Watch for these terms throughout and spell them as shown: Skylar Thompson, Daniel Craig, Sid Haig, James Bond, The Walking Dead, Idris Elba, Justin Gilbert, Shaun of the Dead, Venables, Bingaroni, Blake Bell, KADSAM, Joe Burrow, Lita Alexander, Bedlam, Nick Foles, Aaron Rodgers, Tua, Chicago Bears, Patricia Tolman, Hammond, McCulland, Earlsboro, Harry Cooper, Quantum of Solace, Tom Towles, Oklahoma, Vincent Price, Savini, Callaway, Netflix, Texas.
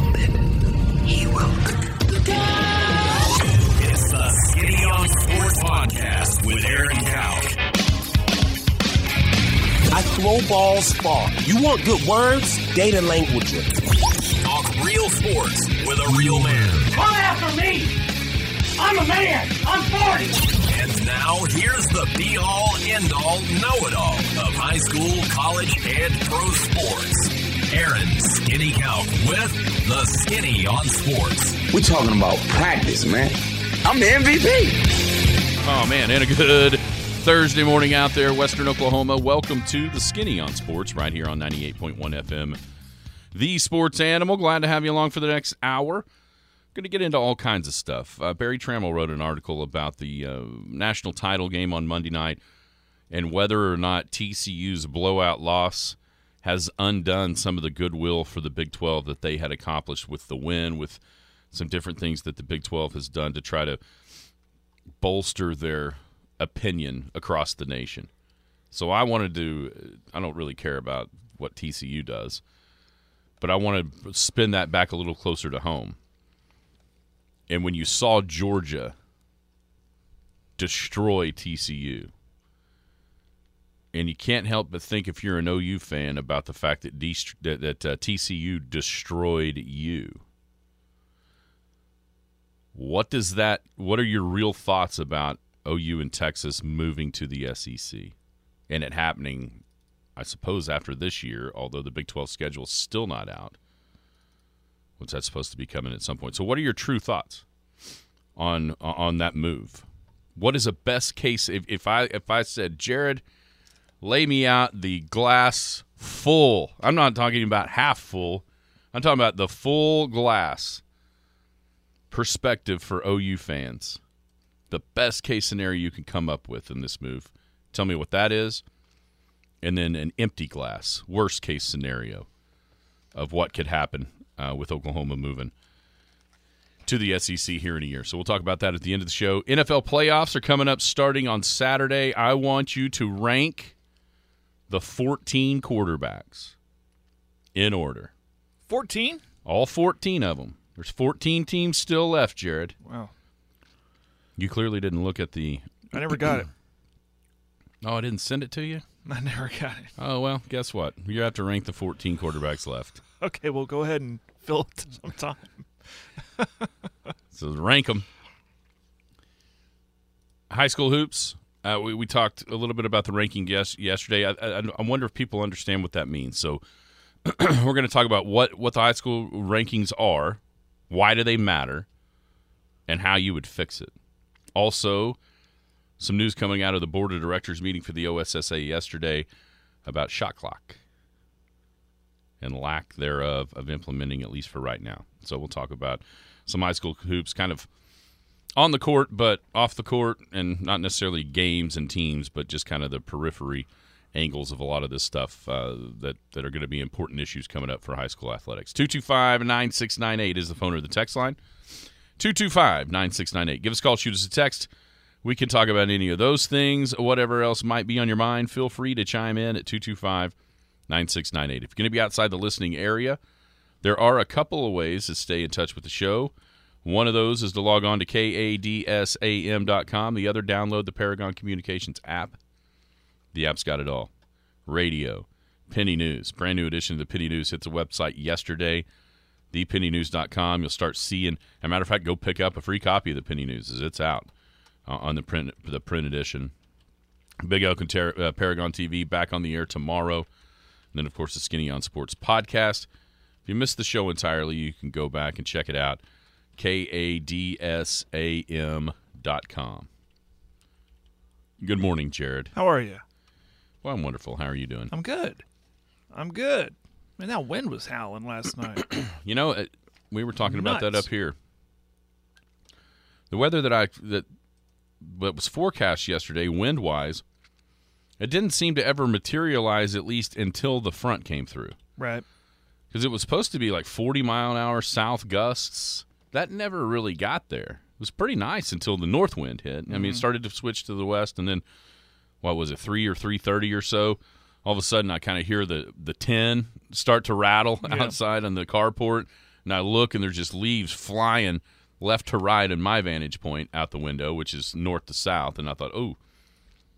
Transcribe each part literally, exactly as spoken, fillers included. founded, he will do. It's the Skinny on Sports Podcast with Aaron Cowell. I throw balls far. You want good words? Data language. Talk real sports with a real man. Come after me. I'm a man. I'm forty. And now here's the be-all, end-all, know-it-all of high school, college, and pro sports. Aaron Skinny Count with the Skinny on Sports. We're talking about practice, man. I'm the M V P. Oh, man, and a good Thursday morning out there, Western Oklahoma. Welcome to the Skinny on Sports right here on ninety-eight point one F M. The Sports Animal. Glad to have you along for the next hour. Going to get into all kinds of stuff. Uh, Barry Trammell wrote an article about the uh, national title game on Monday night and whether or not T C U's blowout loss has undone some of the goodwill for the Big twelve that they had accomplished with the win, with some different things that the Big twelve has done to try to bolster their opinion across the nation. So I wanted to, I don't really care about what T C U does, but I want to spin that back a little closer to home. And when you saw Georgia destroy T C U, and you can't help but think, if you're an O U fan, about the fact that, de- that, that uh, T C U destroyed you. What does that, what are your real thoughts about O U and Texas moving to the S E C, and it happening, I suppose, after this year, although the Big twelve schedule is still not out. What's that supposed to be coming at some point? So what are your true thoughts on on that move? What is a best case? If, if I if I said, Jared, lay me out the glass full. I'm not talking about half full. I'm talking about the full glass perspective for O U fans. The best case scenario you can come up with in this move. Tell me what that is. And then an empty glass, worst case scenario of what could happen uh, with Oklahoma moving to the S E C here in a year. So we'll talk about that at the end of the show. N F L playoffs are coming up starting on Saturday. I want you to rank the fourteen quarterbacks in order. fourteen? All fourteen of them. There's fourteen teams still left, Jared. Wow. You clearly didn't look at the... I never got it. Oh, I didn't send it to you? I never got it. Oh, well, guess what? You have to rank the fourteen quarterbacks left. Okay, well, go ahead and fill it sometime. So rank them. High school hoops. Uh, we, we talked a little bit about the ranking yes, yesterday. I, I, I wonder if people understand what that means. So we're going to talk about what, what the high school rankings are, why do they matter, and how you would fix it. Also, some news coming out of the board of directors meeting for the O S S A A yesterday about shot clock and lack thereof of implementing, at least for right now. So we'll talk about some high school hoops kind of on the court, but off the court, and not necessarily games and teams, but just kind of the periphery angles of a lot of this stuff uh, that, that are going to be important issues coming up for high school athletics. two two five, nine six nine eight is the phone or the text line. two two five, nine six nine eight. Give us a call, shoot us a text. We can talk about any of those things, whatever else might be on your mind. Feel free to chime in at two two five, nine six nine eight. If you're going to be outside the listening area, there are a couple of ways to stay in touch with the show. One of those is to log on to K A D S A M dot com. The other, download the Paragon Communications app. The app's got it all. Radio, Penny News, brand new edition of the Penny News, hit the website yesterday. the penny news dot com. You'll start seeing, as a matter of fact, go pick up a free copy of the Penny News, as it's out uh, on the print the print edition. Big Elk and Ter- uh, Paragon T V back on the air tomorrow. And then, of course, the Skinny on Sports podcast. If you missed the show entirely, you can go back and check it out. K A D S A M dot com. Good morning, Jared. How are you? Well, I'm wonderful. How are you doing? I'm good. I'm good. Man, that wind was howling last night. You know, it, we were talking Nuts. about that up here. The weather that I that, that was forecast yesterday, wind-wise, it didn't seem to ever materialize, at least until the front came through. Right. Because it was supposed to be like forty mile an hour south gusts. That never really got there. It was pretty nice until the north wind hit. Mm-hmm. I mean, it started to switch to the west, and then, what was it, three or three thirty or so? All of a sudden, I kind of hear the, the tin start to rattle yeah. outside on the carport. and I look, and there's just leaves flying left to right in my vantage point out the window, which is north to south. And I thought, oh, it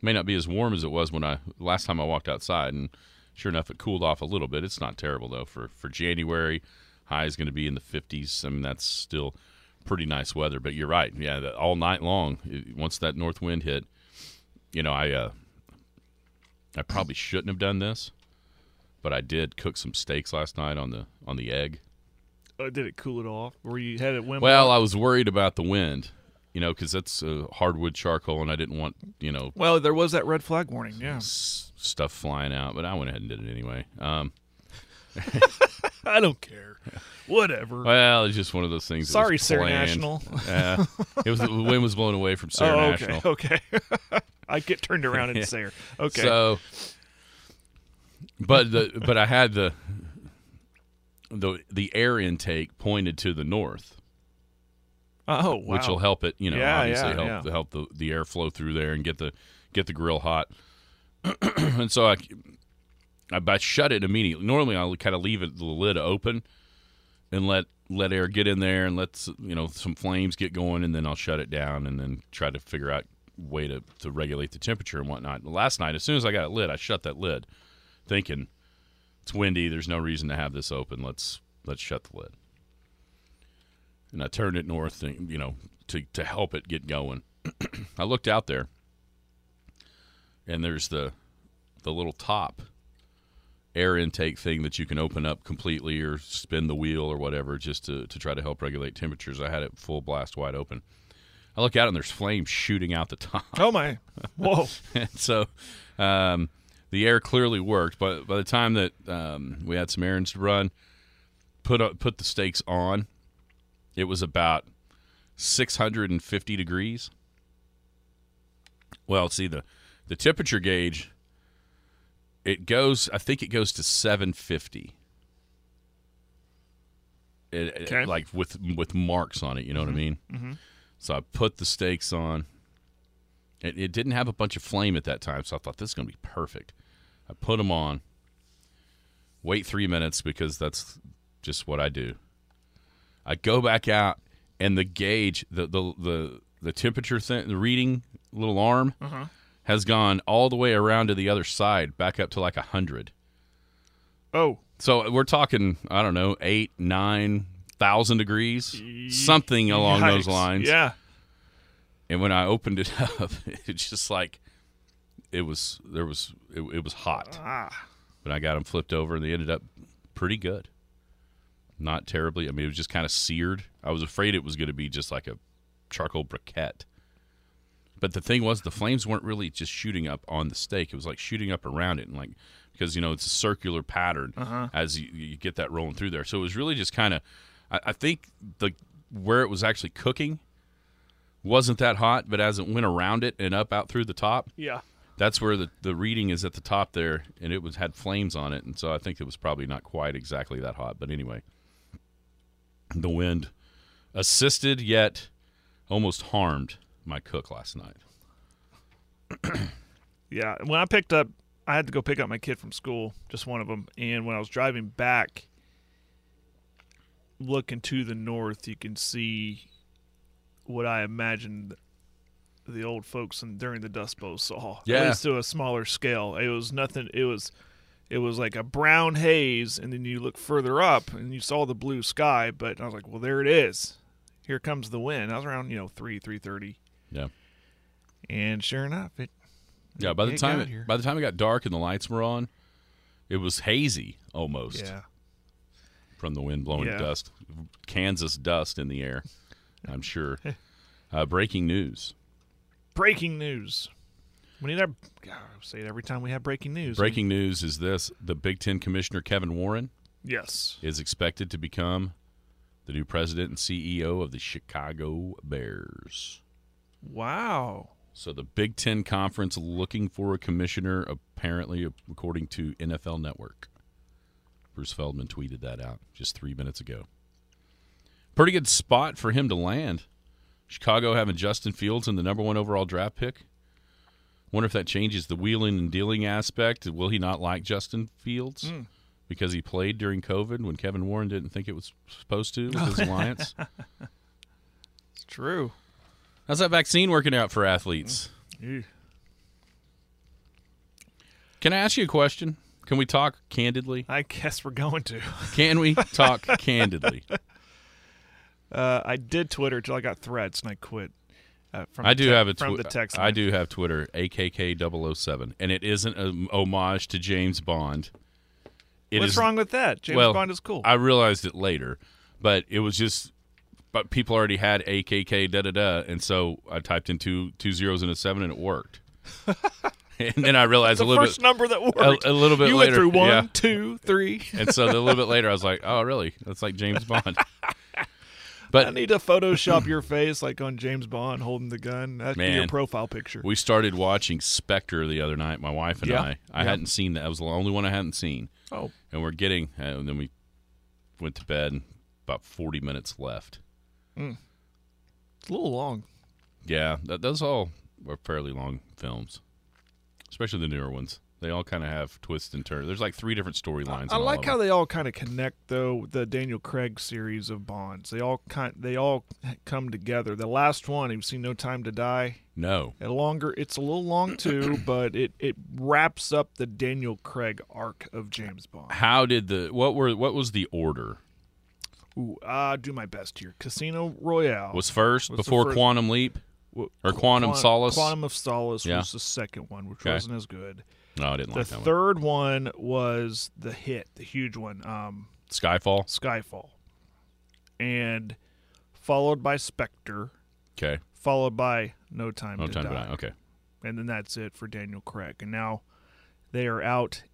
may not be as warm as it was when I last time I walked outside. And sure enough, it cooled off a little bit. It's not terrible, though, for, for January. High is going to be in the fifties. I mean, that's still pretty nice weather. But you're right. Yeah, the, all night long, it, once that north wind hit, you know, I uh, I probably shouldn't have done this, but I did cook some steaks last night on the on the egg. Uh, did it cool it off? Or you had it wind? Well, I was worried about the wind, you know, because that's uh, hardwood charcoal, and I didn't want, you know. Well, there was that red flag warning, yeah. S- stuff flying out, but I went ahead and did it anyway. Um, I don't care. Whatever. Well, it's just one of those things. Sorry, Sarah National. uh, it was the wind was blown away from Sarah oh, okay, National. Okay, okay. I get turned around and yeah. say, okay. So, but the but I had the. The the air intake pointed to the north. Oh, wow. Which will help it, you know, yeah, obviously yeah, help yeah. help the, the air flow through there and get the get the grill hot. And so I, I I shut it immediately. Normally I kind of leave it the lid open and let let air get in there and let you know some flames get going, and then I'll shut it down and then try to figure out a way to, to regulate the temperature and whatnot. Last night, as soon as I got it lit, I shut that lid, thinking, it's windy. There's no reason to have this open. Let's let's shut the lid. And I turned it north, and, you know, to, to help it get going. I looked out there, and there's the the little top air intake thing that you can open up completely or spin the wheel or whatever just to, to try to help regulate temperatures. I had it full blast wide open. I look out, and there's flames shooting out the top. Oh, my. Whoa. And so um, – the air clearly worked, but by the time that um, we had some errands to run, put up, put the steaks on, it was about six hundred fifty degrees. Well, see, the, the temperature gauge, it goes, I think it goes to seven fifty. It, okay. it, like with with marks on it, you know mm-hmm. what I mean? Mm-hmm. So I put the steaks on. It, it didn't have a bunch of flame at that time, so I thought this is going to be perfect. I put them on, wait three minutes because that's just what I do. I go back out, and the gauge, the the the, the temperature thing, the reading little arm uh-huh. has gone all the way around to the other side, back up to like one hundred. Oh. So we're talking, I don't know, eight, nine thousand degrees, e- something along yikes. Those lines. Yeah. And when I opened it up, it's just like it was there was it, it was hot. Ah. But I got them flipped over, and they ended up pretty good. Not terribly. I mean, it was just kind of seared. I was afraid it was going to be just like a charcoal briquette. But the thing was, the flames weren't really just shooting up on the steak. It was like shooting up around it, and like because you know it's a circular pattern uh-huh. as you, you get that rolling through there. So it was really just kind of, I, I think the where it was actually cooking. Wasn't that hot, but as it went around it and up out through the top, yeah, that's where the, the reading is at the top there, and it was had flames on it, and so I think it was probably not quite exactly that hot. But anyway, the wind assisted yet almost harmed my cook last night. Yeah, when I picked up, I had to go pick up my kid from school, just one of them, and when I was driving back, looking to the north, you can see what I imagined the old folks in, during the Dust Bowl saw, yeah. at least to a smaller scale. It was nothing. It was, it was like a brown haze, and then you look further up and you saw the blue sky. But I was like, well, there it is. Here comes the wind. I was around, you know, three, three thirty. Yeah. And sure enough, it. Yeah. By the time it, by the time it got dark and the lights were on, it was hazy almost. Yeah. From the wind blowing yeah. dust, Kansas dust in the air. I'm sure. Uh, breaking news. Breaking news. We need our. God, I say it every time we have breaking news. Breaking we, news is this: the Big Ten Commissioner Kevin Warren, yes, is expected to become the new president and C E O of the Chicago Bears. Wow! So the Big Ten Conference looking for a commissioner, apparently, according to N F L Network. Bruce Feldman tweeted that out just three minutes ago. Pretty good spot for him to land. Chicago having Justin Fields in the number one overall draft pick. Wonder if that changes the wheeling and dealing aspect. Will he not like Justin Fields? Mm. because he played during COVID when Kevin Warren didn't think it was supposed to with his alliance. It's true. How's that vaccine working out for athletes? Mm. Can I ask you a question? Can we talk candidly? I guess we're going to. Can we talk candidly? Uh, I did Twitter until I got threats and I quit. Uh, from I do te- have a tw- from the text. I do have Twitter, A K K double oh seven, and it isn't an homage to James Bond. It What's is, wrong with that? James well, Bond is cool. I realized it later, but it was just, but people already had A K K da da da, and so I typed in two two zeros and a seven, and it worked. And then I realized the a little first bit number that worked. A, a little bit you later, you went through one, yeah. two, three, and so a little bit later, I was like, oh, really? That's like James Bond. But I need to Photoshop your face like on James Bond holding the gun. That'd man, be your profile picture. We started watching Spectre the other night, my wife and yeah, I. I yeah. hadn't seen that. That was the only one I hadn't seen. Oh. And we're getting uh, – and then we went to bed and about forty minutes left. Mm. It's a little long. Yeah. That, those all are fairly long films, especially the newer ones. They all kind of have twists and turns. There's like three different storylines. I like how they all kind of connect, though. The Daniel Craig series of Bonds, they all kind, they all come together. The last one, you've seen No Time to Die. No, a longer. It's a little long too, but it, it wraps up the Daniel Craig arc of James Bond. How did the what were what was the order? Ooh, I uh, do my best here. Casino Royale was first What's before first? Quantum Leap or Quantum, Quantum Solace. Quantum of Solace yeah. was the second one, which okay. wasn't as good. No, I didn't like that one. The third one was the hit, the huge one. Um, Skyfall? Skyfall. And followed by Spectre. Okay. Followed by No Time to Die. No Time to Die, okay. And then that's it for Daniel Craig. And now they are out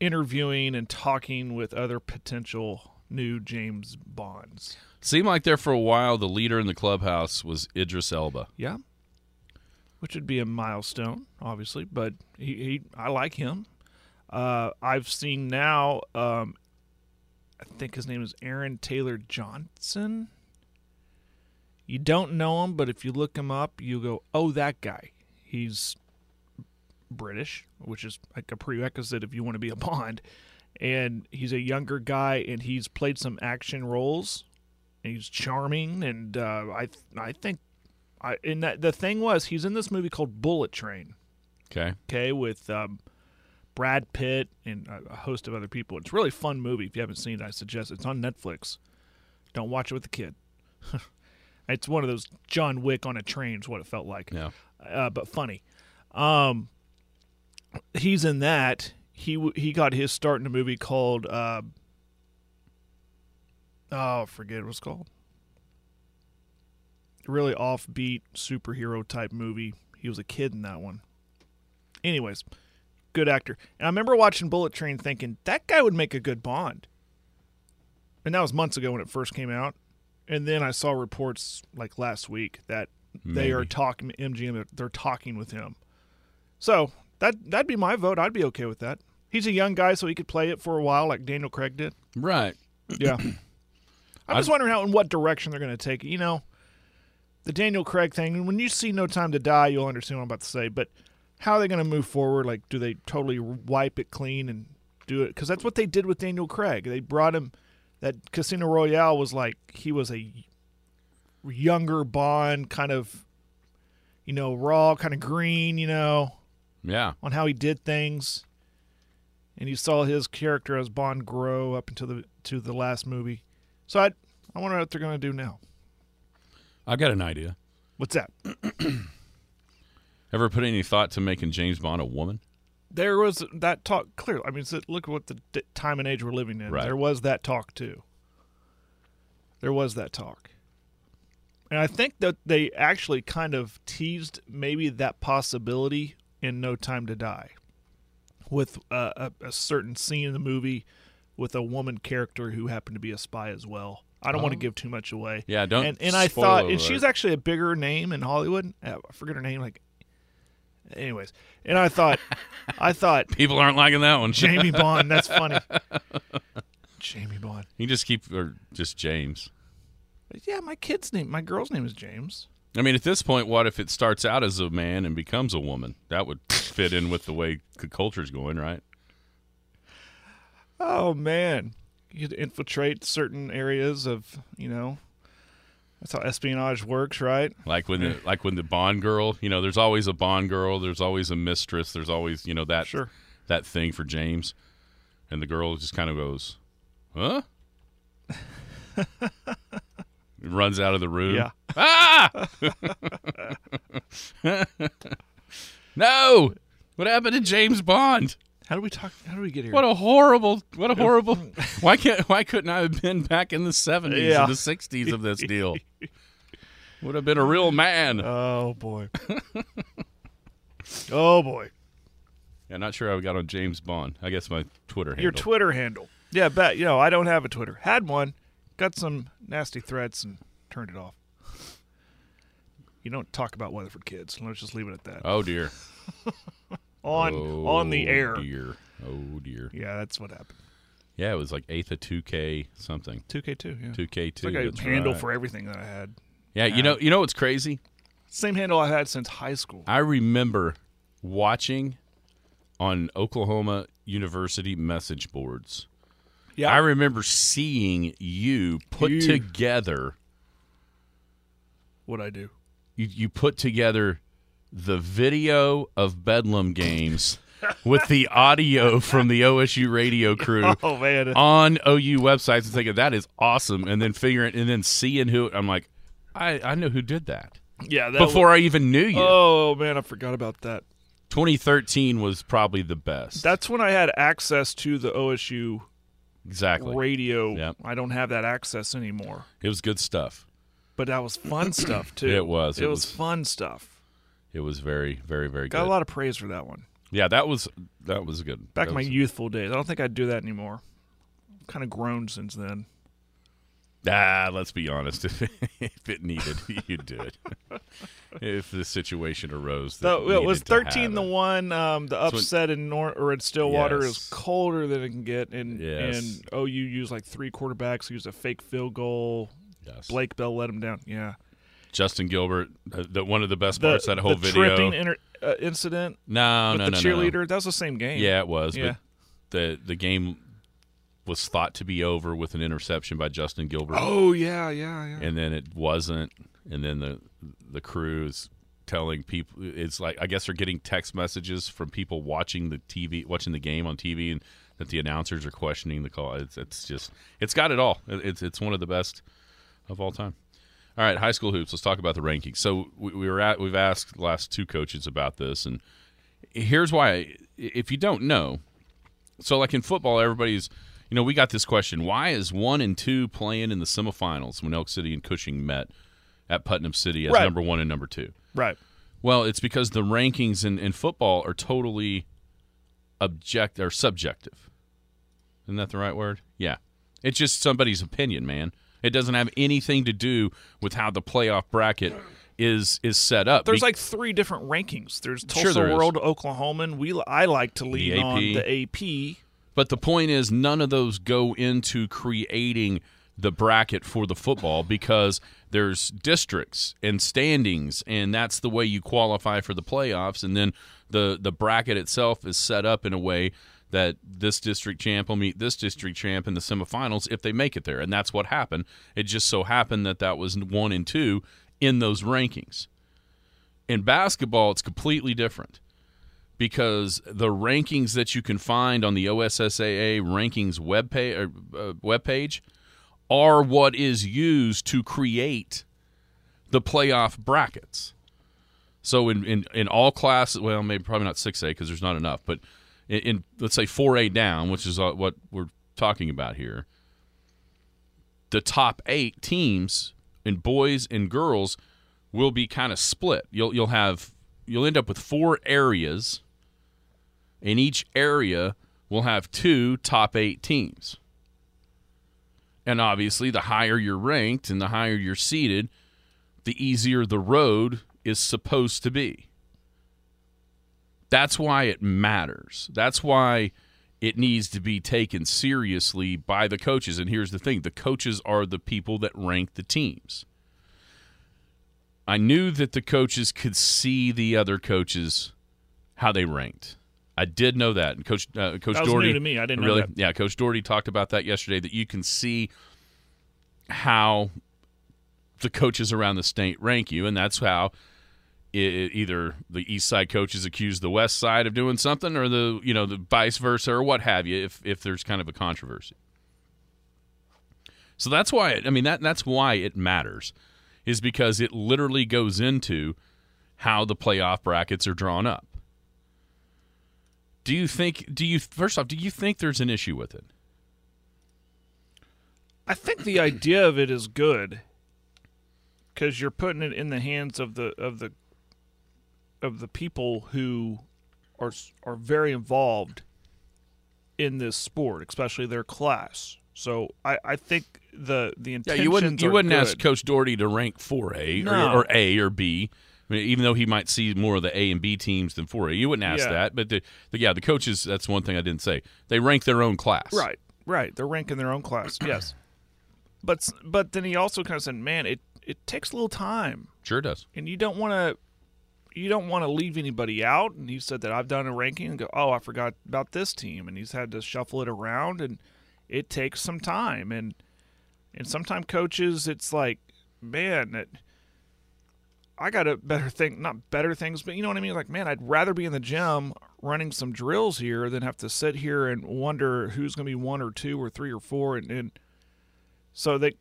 interviewing and talking with other potential new James Bonds. Seemed like there for a while the leader in the clubhouse was Idris Elba. Yeah. Which would be a milestone, obviously, but he, he I like him. Uh, I've seen now, um, I think his name is Aaron Taylor Johnson. You don't know him, but if you look him up, you go, oh, that guy. He's British, which is like a prerequisite if you want to be a Bond. And he's a younger guy, and he's played some action roles. And he's charming, and uh, I I think... I, and that, the thing was, he's in this movie called Bullet Train. Okay. Okay, with um, Brad Pitt and a host of other people. It's a really fun movie. If you haven't seen it, I suggest it. It's on Netflix. Don't watch it with the kid. It's one of those John Wick on a train is what it felt like. Yeah. Uh, but funny. Um, he's in that. He he got his start in a movie called, uh, oh, I forget what it's called. Really offbeat superhero type movie. He was a kid in that one. Anyways, good actor. And I remember watching Bullet Train thinking, that guy would make a good Bond. And that was months ago when it first came out. And then I saw reports like last week that Maybe. they are talking, M G M, they're talking with him. So that, that'd be my vote. I'd be okay with that. He's a young guy, so he could play it for a while like Daniel Craig did. Right. Yeah. I'm just wondering how in what direction they're going to take it. You know, the Daniel Craig thing, when you see No Time to Die, you'll understand what I'm about to say, but how are they going to move forward? Like, do they totally wipe it clean and do it? Because that's what they did with Daniel Craig. They brought him, that Casino Royale was like, he was a younger Bond, kind of, you know, raw, kind of green, you know, yeah, on how he did things. And you saw his character as Bond grow up until the to the last movie. So I, I wonder what they're going to do now. I got an idea. What's that? Ever put any thought to making James Bond a woman? There was that talk, clearly. I mean, look at what the time and age we're living in. Right. There was that talk, too. There was that talk. And I think that they actually kind of teased maybe that possibility in No Time to Die with uh, a, a certain scene in the movie with a woman character who happened to be a spy as well. I don't um, want to give too much away. Yeah, don't. And, and I thought, and she's actually a bigger name in Hollywood. I forget her name. Like, anyways, and I thought, I thought people aren't liking that one. Jamie Bond. That's funny. Jamie Bond. You just keep or just James. Yeah, my kid's name, my girl's name is James. I mean, at this point, what if it starts out as a man and becomes a woman? That would fit in with the way the culture's going, right? Oh, man. You'd infiltrate certain areas of, you know, that's how espionage works, right? Like when the, like when the Bond girl, you know, there's always a Bond girl, there's always a mistress, there's always, you know, that sure. that thing for James. And the girl just kind of goes, huh? Runs out of the room. Yeah. Ah! No! What happened to James Bond? How do we talk? How do we get here? What a horrible! What a horrible! why can't? Why couldn't I have been back in the seventies yeah. or the sixties of this deal? Would have been a real man. Oh boy! Oh boy! Yeah, not sure how we got on James Bond. I guess my Twitter handle. Your Twitter handle. Yeah, bet. You know, I don't have a Twitter. Had one, got some nasty threats and turned it off. You don't talk about weather for kids. Let's just leave it at that. Oh dear. On oh, on the air. Oh, dear. Oh, dear. Yeah, that's what happened. Yeah, it was like eighth of two K something. two K two, yeah. two K two. It's like a handle right. for everything that I had. Yeah, now. you know you know what's crazy? Same handle I've had since high school. I remember watching on Oklahoma University message boards. Yeah. I remember seeing you put you. together. What'd I do? You, you put together... the video of Bedlam games with the audio from the O S U radio crew oh, man. on O U websites and thinking that is awesome, and then figuring and then seeing who I'm like, I, I know who did that. Yeah, that before was, I even knew you. Oh man, I forgot about that. twenty thirteen was probably the best. That's when I had access to the O S U exactly radio. Yep. I don't have that access anymore. It was good stuff, but that was fun stuff too. It was. It, it was, was fun stuff. It was very, very, very good. Got a lot of praise for that one. Yeah, that was that was good. Back in my youthful days. I don't think I'd do that anymore. I've kind of grown since then. Ah, let's be honest. If, if it needed, you'd do it. If the situation arose. That so, it was thirteen to one. Um, the upset so it, in Nor- or in Stillwater yes. is colder than it can get. And, yes. and O U used like three quarterbacks, used a fake field goal. Yes. Blake Bell let him down. Yeah. Justin Gilbert, uh, the, one of the best parts the, of that whole the video. The tripping inter- uh, incident no, with no, the no, cheerleader, no. that was the same game. Yeah, it was. Yeah. But the, the game was thought to be over with an interception by Justin Gilbert. Oh, yeah, yeah, yeah. And then it wasn't. And then the, the crew is telling people – it's like I guess they're getting text messages from people watching the T V, watching the game on T V, and that the announcers are questioning the call. It's, it's just – it's got it all. It's It's one of the best of all time. All right, high school hoops. Let's talk about the rankings. So we, we were at. We've asked the last two coaches about this, and here's why. If you don't know, so like in football, everybody's, you know, we got this question: why is one and two playing in the semifinals when Elk City and Cushing met at Putnam City as right. number one and number two? Right. Well, it's because the rankings in, in football are totally object or subjective. Isn't that the right word? Yeah. It's just somebody's opinion, man. It doesn't have anything to do with how the playoff bracket is is set up. There's Be- like three different rankings. There's Tulsa sure there World, is. Oklahoman. We I like to lean on the A P. But the point is, none of those go into creating the bracket for the football because there's districts and standings, and that's the way you qualify for the playoffs. And then the the bracket itself is set up in a way that this district champ will meet this district champ in the semifinals if they make it there, and that's what happened. It just so happened that that was one and two in those rankings. In basketball, it's completely different because the rankings that you can find on the O S S A A rankings webpage, uh, webpage are what is used to create the playoff brackets. So in, in, in all classes, well, maybe probably not six A because there's not enough, but In, in let's say four A down, which is what we're talking about here, the top eight teams in boys and girls will be kind of split. You'll you'll have you'll end up with four areas, and each area will have two top eight teams. And obviously, the higher you're ranked and the higher you're seated, the easier the road is supposed to be. That's why it matters. That's why it needs to be taken seriously by the coaches. And here's the thing. The coaches are the people that rank the teams. I knew that the coaches could see the other coaches, how they ranked. I I did know that. And Coach uh, Coach that was Doherty, new to me. I didn't really, know that. Yeah, Coach Doherty talked about that yesterday, that you can see how the coaches around the state rank you, and that's how it, either the east side coaches accuse the west side of doing something, or the you know the vice versa, or what have you, if if there's kind of a controversy. So that's why it, I mean that that's why it matters, is because it literally goes into how the playoff brackets are drawn up. Do you think? Do you first off? Do you think there's an issue with it? I think the idea of it is good, because you're putting it in the hands of the of the of the people who are are very involved in this sport, especially their class. So I, I think the the intentions yeah, you wouldn't you are wouldn't good. ask Coach Doherty to rank four A no. or, or A or B. I mean, even though he might see more of the A and B teams than four A, you wouldn't ask yeah. that. But the, the, yeah, the coaches, that's one thing I didn't say. They rank their own class. Right, right. They're ranking their own class, yes. But but then he also kind of said, man, it, it takes a little time. Sure does. And you don't want to you don't want to leave anybody out. And he said that I've done a ranking and go, oh, I forgot about this team. And he's had to shuffle it around, and it takes some time. And, and sometimes coaches, it's like, man, that I got a better thing, not better things, but you know what I mean? Like, man, I'd rather be in the gym running some drills here than have to sit here and wonder who's going to be one or two or three or four. And, and so they,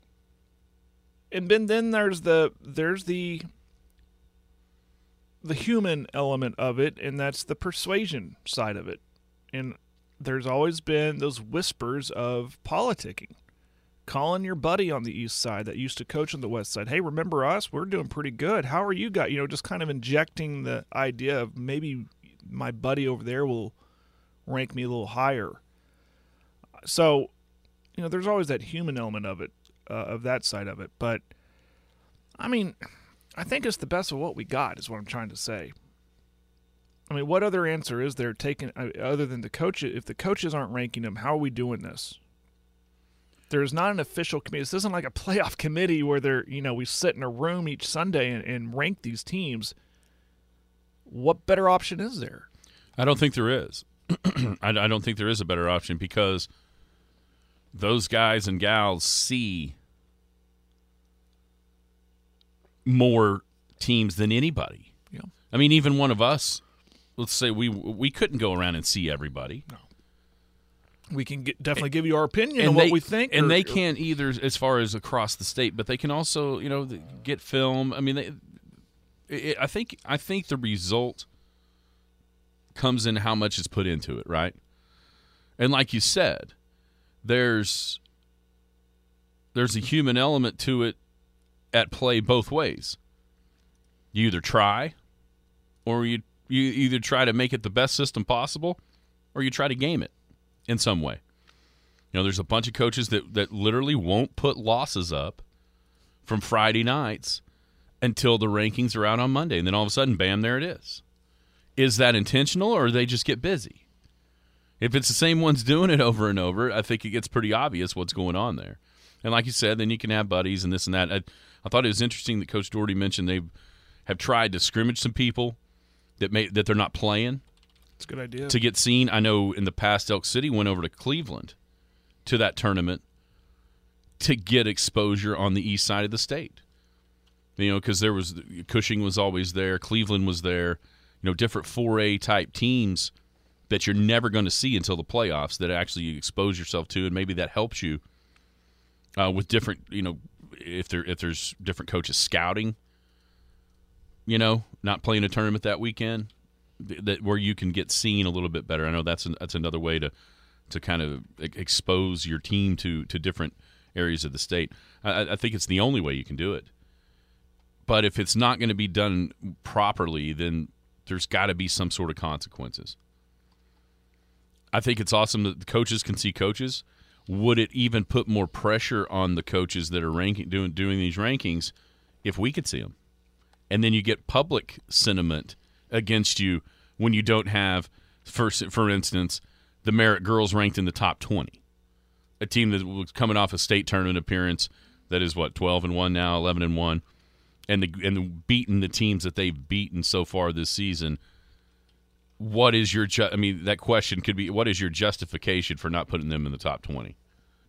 and then, then there's the, there's the, the human element of it. And that's the persuasion side of it. And there's always been those whispers of politicking. Calling your buddy on the east side that used to coach on the west side, hey, remember us? We're doing pretty good. How are you guys? You know, just kind of injecting the idea of maybe my buddy over there will rank me a little higher. So, you know, there's always that human element of it, uh, of that side of it. But, I mean, I think it's the best of what we got is what I'm trying to say. I mean, what other answer is there taken other than the coaches? If the coaches aren't ranking them, how are we doing this? There's not an official committee. This isn't like a playoff committee where they're, you know, we sit in a room each Sunday and, and rank these teams. What better option is there? I don't think there is. I, I don't think there is a better option, because those guys and gals see more teams than anybody. Yeah. I mean, even one of us, let's say we we couldn't go around and see everybody. No. We can get, definitely give you our opinion on what they, we think. And or, they can either, as far as across the state, but they can also, you know, get film. I mean, they, it, I think I think the result comes in how much is put into it, right? And like you said, there's there's a human element to it at play both ways. You either try, or you you either try to make it the best system possible, or you try to game it in some way. You know, there's a bunch of coaches that, that literally won't put losses up from Friday nights until the rankings are out on Monday, and then all of a sudden, bam, there it is. Is that intentional, or they just get busy? If it's the same ones doing it over and over, I think it gets pretty obvious what's going on there. And like you said, then you can have buddies and this and that. I, I thought it was interesting that Coach Doherty mentioned they have tried to scrimmage some people that may, that they're not playing. Good idea. To get seen. I know in the past Elk City went over to Cleveland to that tournament to get exposure on the east side of the state. You know, because there was Cushing was always there, Cleveland was there, you know, different four A type teams that you're never going to see until the playoffs that actually you expose yourself to, and maybe that helps you uh, with different, you know, if there if there's different coaches scouting, you know, not playing a tournament that weekend. That where you can get seen a little bit better. I know that's an, that's another way to to kind of expose your team to to different areas of the state. I, I think it's the only way you can do it. But if it's not going to be done properly, then there's got to be some sort of consequences. I think it's awesome that the coaches can see coaches. Would it even put more pressure on the coaches that are ranking doing doing these rankings if we could see them? And then you get public sentiment against you when you don't have, for, for instance, the Merritt girls ranked in the top twenty, a team that was coming off a state tournament appearance that is, what, twelve and one now, eleven and one, and the, and the beating the teams that they've beaten so far this season. what is your ju- – I mean, that question could be, what is your justification for not putting them in the top twenty?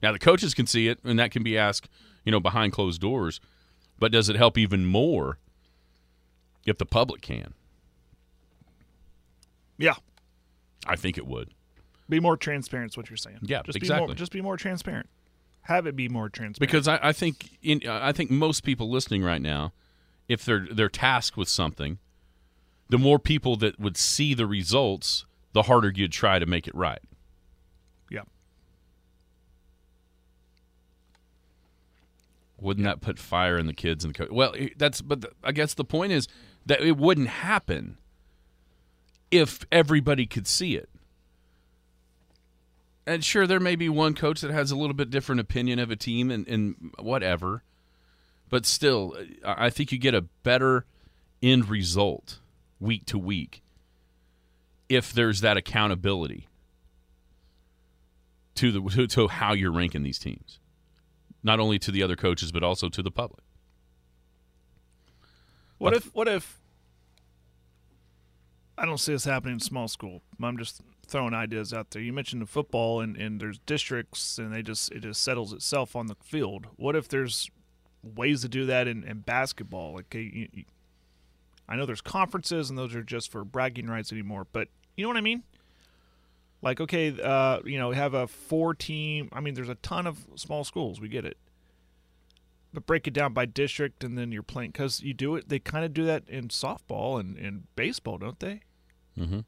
Now, the coaches can see it, and that can be asked, you know, behind closed doors. But does it help even more if the public can? Yeah. I think it would. Be more transparent is what you're saying. Yeah, just exactly. Be more, just be more transparent. Have it be more transparent. Because I, I think in, I think most people listening right now, if they're they're tasked with something, the more people that would see the results, the harder you'd try to make it right. Yeah. Wouldn't yeah. that put fire in the kids and the coach? Well, that's but the, I guess the point is that it wouldn't happen if everybody could see it. And sure, there may be one coach that has a little bit different opinion of a team and, and whatever. But still, I think you get a better end result week to week if there's that accountability to the to, to how you're ranking these teams. Not only to the other coaches, but also to the public. What if, what if – I don't see this happening in small school. I'm just – throwing ideas out there. You mentioned the football and, and there's districts and they just it just settles itself on the field. What if there's ways to do that in, in basketball? Like you, you, I know there's conferences and those are just for bragging rights anymore, but you know what I mean? Like okay, uh, you know, have a four team. I mean, there's a ton of small schools. We get it, but break it down by district and then you're playing because you do it. They kind of do that in softball and, and baseball, don't they? Mm-hmm.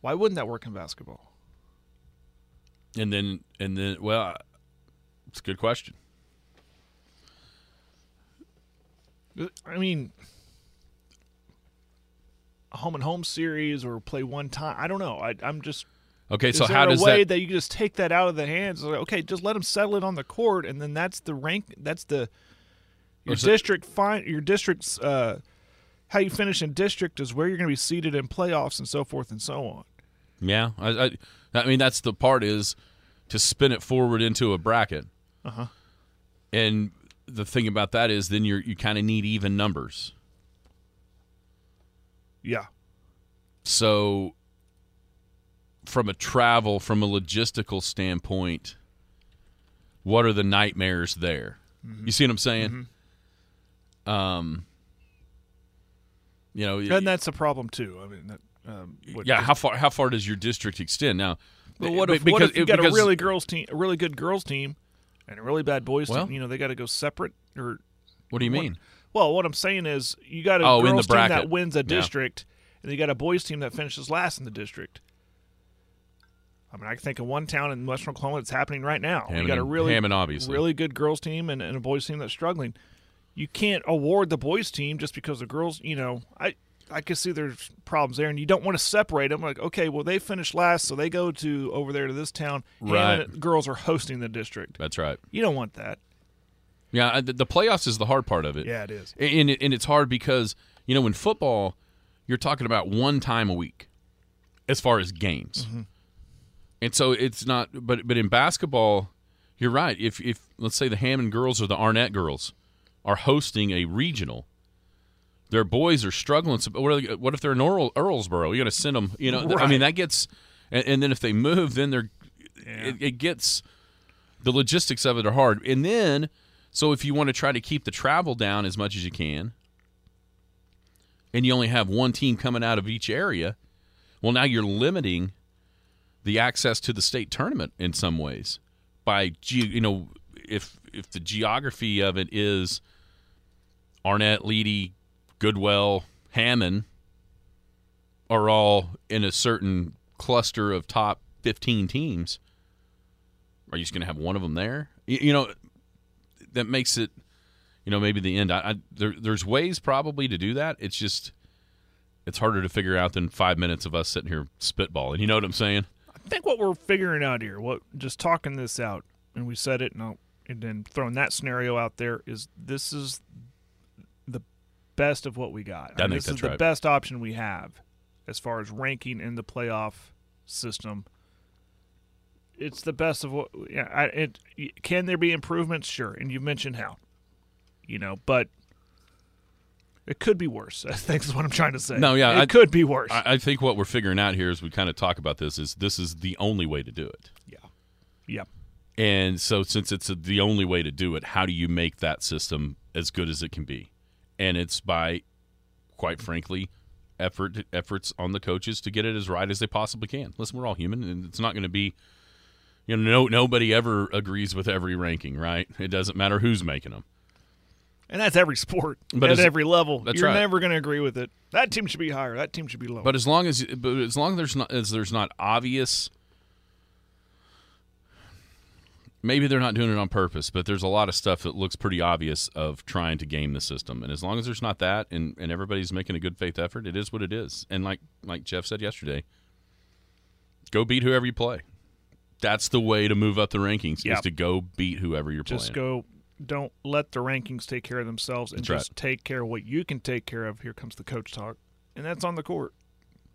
Why wouldn't that work in basketball? And then, and then, well, it's a good question. I mean, a home and home series or play one time. I don't know. I, I'm just okay. So how does that? Is there a way that you just take that out of the hands? Like, okay, just let them settle it on the court, and then that's the rank. That's the your district. Fine, your district's. Uh, How you finish in district is where you're going to be seated in playoffs and so forth and so on. Yeah, I, I, I mean that's the part is to spin it forward into a bracket. Uh huh. And the thing about that is then you're you kind of need even numbers. Yeah. So from a travel, from a logistical standpoint, what are the nightmares there? Mm-hmm. You see what I'm saying? Mm-hmm. Um. You know, and that's a problem too. I mean, that, um, what, yeah. How far? How far does your district extend now? Well, what if, because, what if you got because, a really girls team, a really good girls team, and a really bad boys well, team? You know, they got to go separate. Or what do you mean? What, well, what I'm saying is, you got a oh, girls team that wins a district, yeah. and you got a boys team that finishes last in the district. I mean, I can think of one town in Western Oklahoma that's happening right now. Hammond, you got a really, Hammond, obviously. really good girls team and, and a boys team that's struggling. You can't award the boys team just because the girls, you know, I I can see there's problems there, and you don't want to separate them. Like, okay, well, they finished last, so they go to over there to this town, right. and the girls are hosting the district. That's right. You don't want that. Yeah, the playoffs is the hard part of it. Yeah, it is. And, it, and it's hard because, you know, in football, you're talking about one time a week as far as games. Mm-hmm. And so it's not – but but in basketball, you're right. If if let's say the Hammond girls or the Arnett girls – are hosting a regional. Their boys are struggling. What, are they, what if they're in Earl, Earlsboro? You're going to send them, you know. Right. I mean, that gets and, – and then if they move, then they're yeah. – it, it gets – the logistics of it are hard. And then – so if you want to try to keep the travel down as much as you can and you only have one team coming out of each area, well, now you're limiting the access to the state tournament in some ways by, you know, if if the geography of it is – Arnett, Leedy, Goodwell, Hammond are all in a certain cluster of top fifteen teams. Are you just going to have one of them there? You, you know, that makes it, you know, maybe the end. I, I, there, there's ways probably to do that. It's just, it's harder to figure out than five minutes of us sitting here spitballing. You know what I'm saying? I think what we're figuring out here, what just talking this out, and we said it, and, I'll, and then throwing that scenario out there is this is – best of what we got. I, I mean, think this is right. the best option we have as far as ranking in the playoff system. It's the best of what. Yeah, I, it, can there be improvements? Sure, and you mentioned how, you know, but It could be worse, I think is what I'm trying to say. No, yeah. It I, could be worse. I, I think what we're figuring out here as we kind of talk about this is this is the only way to do it. Yeah. Yep. And so since it's a, the only way to do it, how do you make that system as good as it can be? And it's by, quite frankly, effort efforts on the coaches to get it as right as they possibly can. Listen, we're all human, and it's not going to be – you know, no, nobody ever agrees with every ranking, right? It doesn't matter who's making them. And that's every sport, but at every level. That's You're right. never going to agree with it. That team should be higher. That team should be lower. But as long as, but as long as there's not, as there's not obvious, maybe they're not doing it on purpose. But there's a lot of stuff that looks pretty obvious of trying to game the system. And as long as there's not that, and, and everybody's making a good faith effort, it is what it is. And like like Jeff said yesterday, go beat whoever you play. That's the way to move up the rankings. Yep. Is to go beat whoever you're Just playing. Just go. Don't let the rankings take care of themselves, and that's just right. Take care of what you can take care of. Here comes the coach talk, and that's on the court.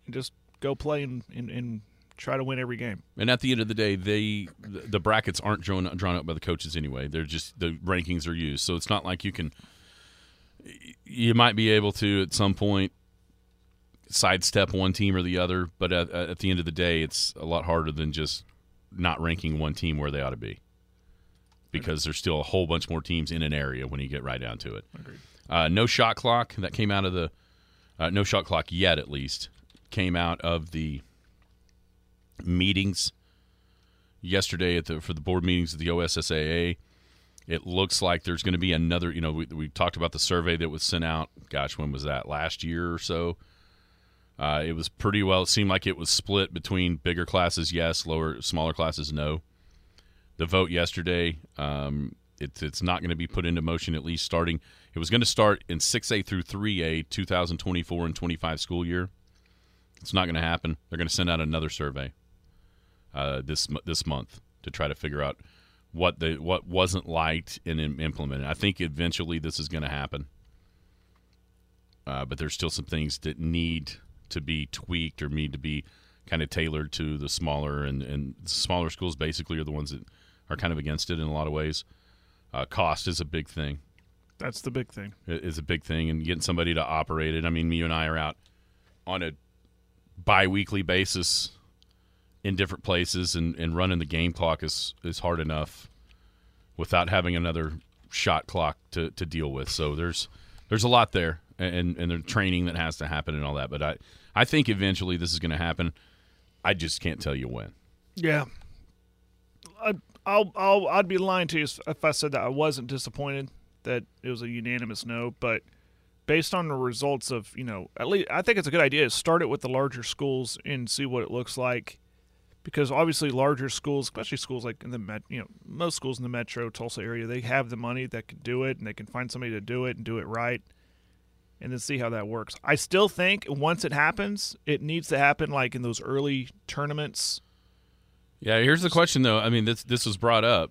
And just go play and, and, and try to win every game. And at the end of the day, they the brackets aren't drawn drawn up by the coaches anyway. They're just the rankings are used, so it's not like you can. You might be able to at some point sidestep one team or the other, but at, at the end of the day, it's a lot harder than just not ranking one team where they ought to be. Because there's still a whole bunch more teams in an area when you get right down to it. Agreed. Uh, no shot clock that came out of the uh, no shot clock yet at least came out of the meetings yesterday at the for the board meetings of the O S S A A. It looks like there's going to be another. You know, we we talked about the survey that was sent out. Gosh, when was that? Last year or so. Uh, it was pretty well. It seemed like it was split between bigger classes, yes, lower, smaller classes, no. The vote yesterday, um, it, it's not going to be put into motion at least starting. It was going to start in six A through three A, two thousand twenty-four and twenty-five school year. It's not going to happen. They're going to send out another survey uh, this this month to try to figure out what the what wasn't liked and implemented. I think eventually this is going to happen, uh, but there's still some things that need to be tweaked or need to be kind of tailored to the smaller and and smaller schools. Basically, are the ones that are kind of against it in a lot of ways. Uh, cost is a big thing. That's the big thing. It is a big thing, and getting somebody to operate it. I mean, you and I are out on a bi-weekly basis in different places, and, and running the game clock is, is hard enough without having another shot clock to, to deal with. So there's there's a lot there, and, and there's training that has to happen and all that. But I, I think eventually this is going to happen. I just can't tell you when. Yeah. I, I'll, I'll, I'd be lying to you if I said that I wasn't disappointed that it was a unanimous no, but based on the results of, you know, at least I think it's a good idea to start it with the larger schools and see what it looks like, because obviously larger schools, especially schools like in the met, you know, most schools in the metro Tulsa area, they have the money that can do it, and they can find somebody to do it and do it right, and then see how that works. I still think once it happens, it needs to happen like in those early tournaments. Yeah, here's the question, though. I mean, this this was brought up.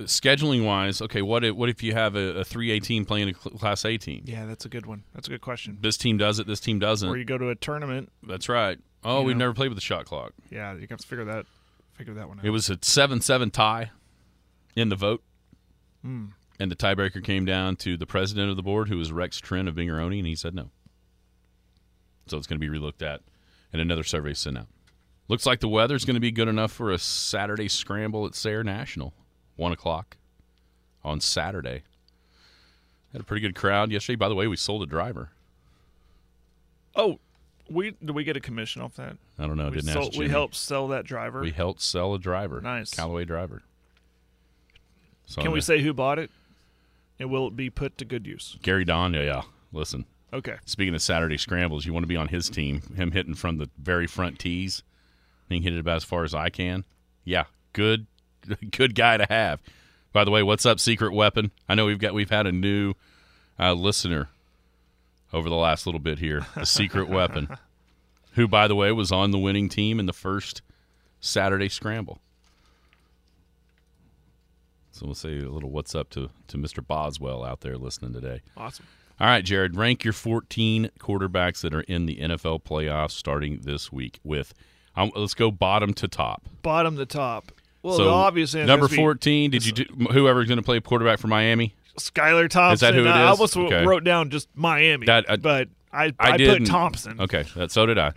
Scheduling-wise, okay, what if, what if you have a, a three A team playing a Class A team? Yeah, that's a good one. That's a good question. This team does it, this team doesn't. Or you go to a tournament. That's right. Oh, you we've know. never played with a shot clock. Yeah, you have to figure that, figure that one out. It was a seven seven tie in the vote. Hmm. And the tiebreaker came down to the president of the board, who was Rex Trent of Bingaroni, and he said no. So it's going to be relooked at, and another survey sent out. Looks like the weather's going to be good enough for a Saturday scramble at Sayre National, one o'clock on Saturday. Had a pretty good crowd yesterday. By the way, we sold a driver. Oh, we did we get a commission off that? I don't know. I didn't ask Jimmy. We helped sell that driver. We helped sell a driver. Nice. Callaway driver. So Can we say who bought it? And will it be put to good use? Gary Don, yeah, yeah. Listen. Okay. Speaking of Saturday scrambles, you want to be on his team, him hitting from the very front tees. He can hit it about as far as I can. Yeah, good good guy to have. By the way, what's up, Secret Weapon? I know we've got we've had a new uh, listener over the last little bit here, the Secret Weapon, who, by the way, was on the winning team in the first Saturday scramble. So we'll say a little what's up to, to Mister Boswell out there listening today. Awesome. All right, Jared, rank your fourteen quarterbacks that are in the N F L playoffs starting this week with um, – let's go bottom to top. Bottom to top. Well, so the obvious answer number fourteen, did you do, whoever's going to play quarterback for Miami? Skylar Thompson. Is that who it is? I almost okay. wrote down just Miami, that, I, but I, I, I put Thompson. Okay, that, so did I.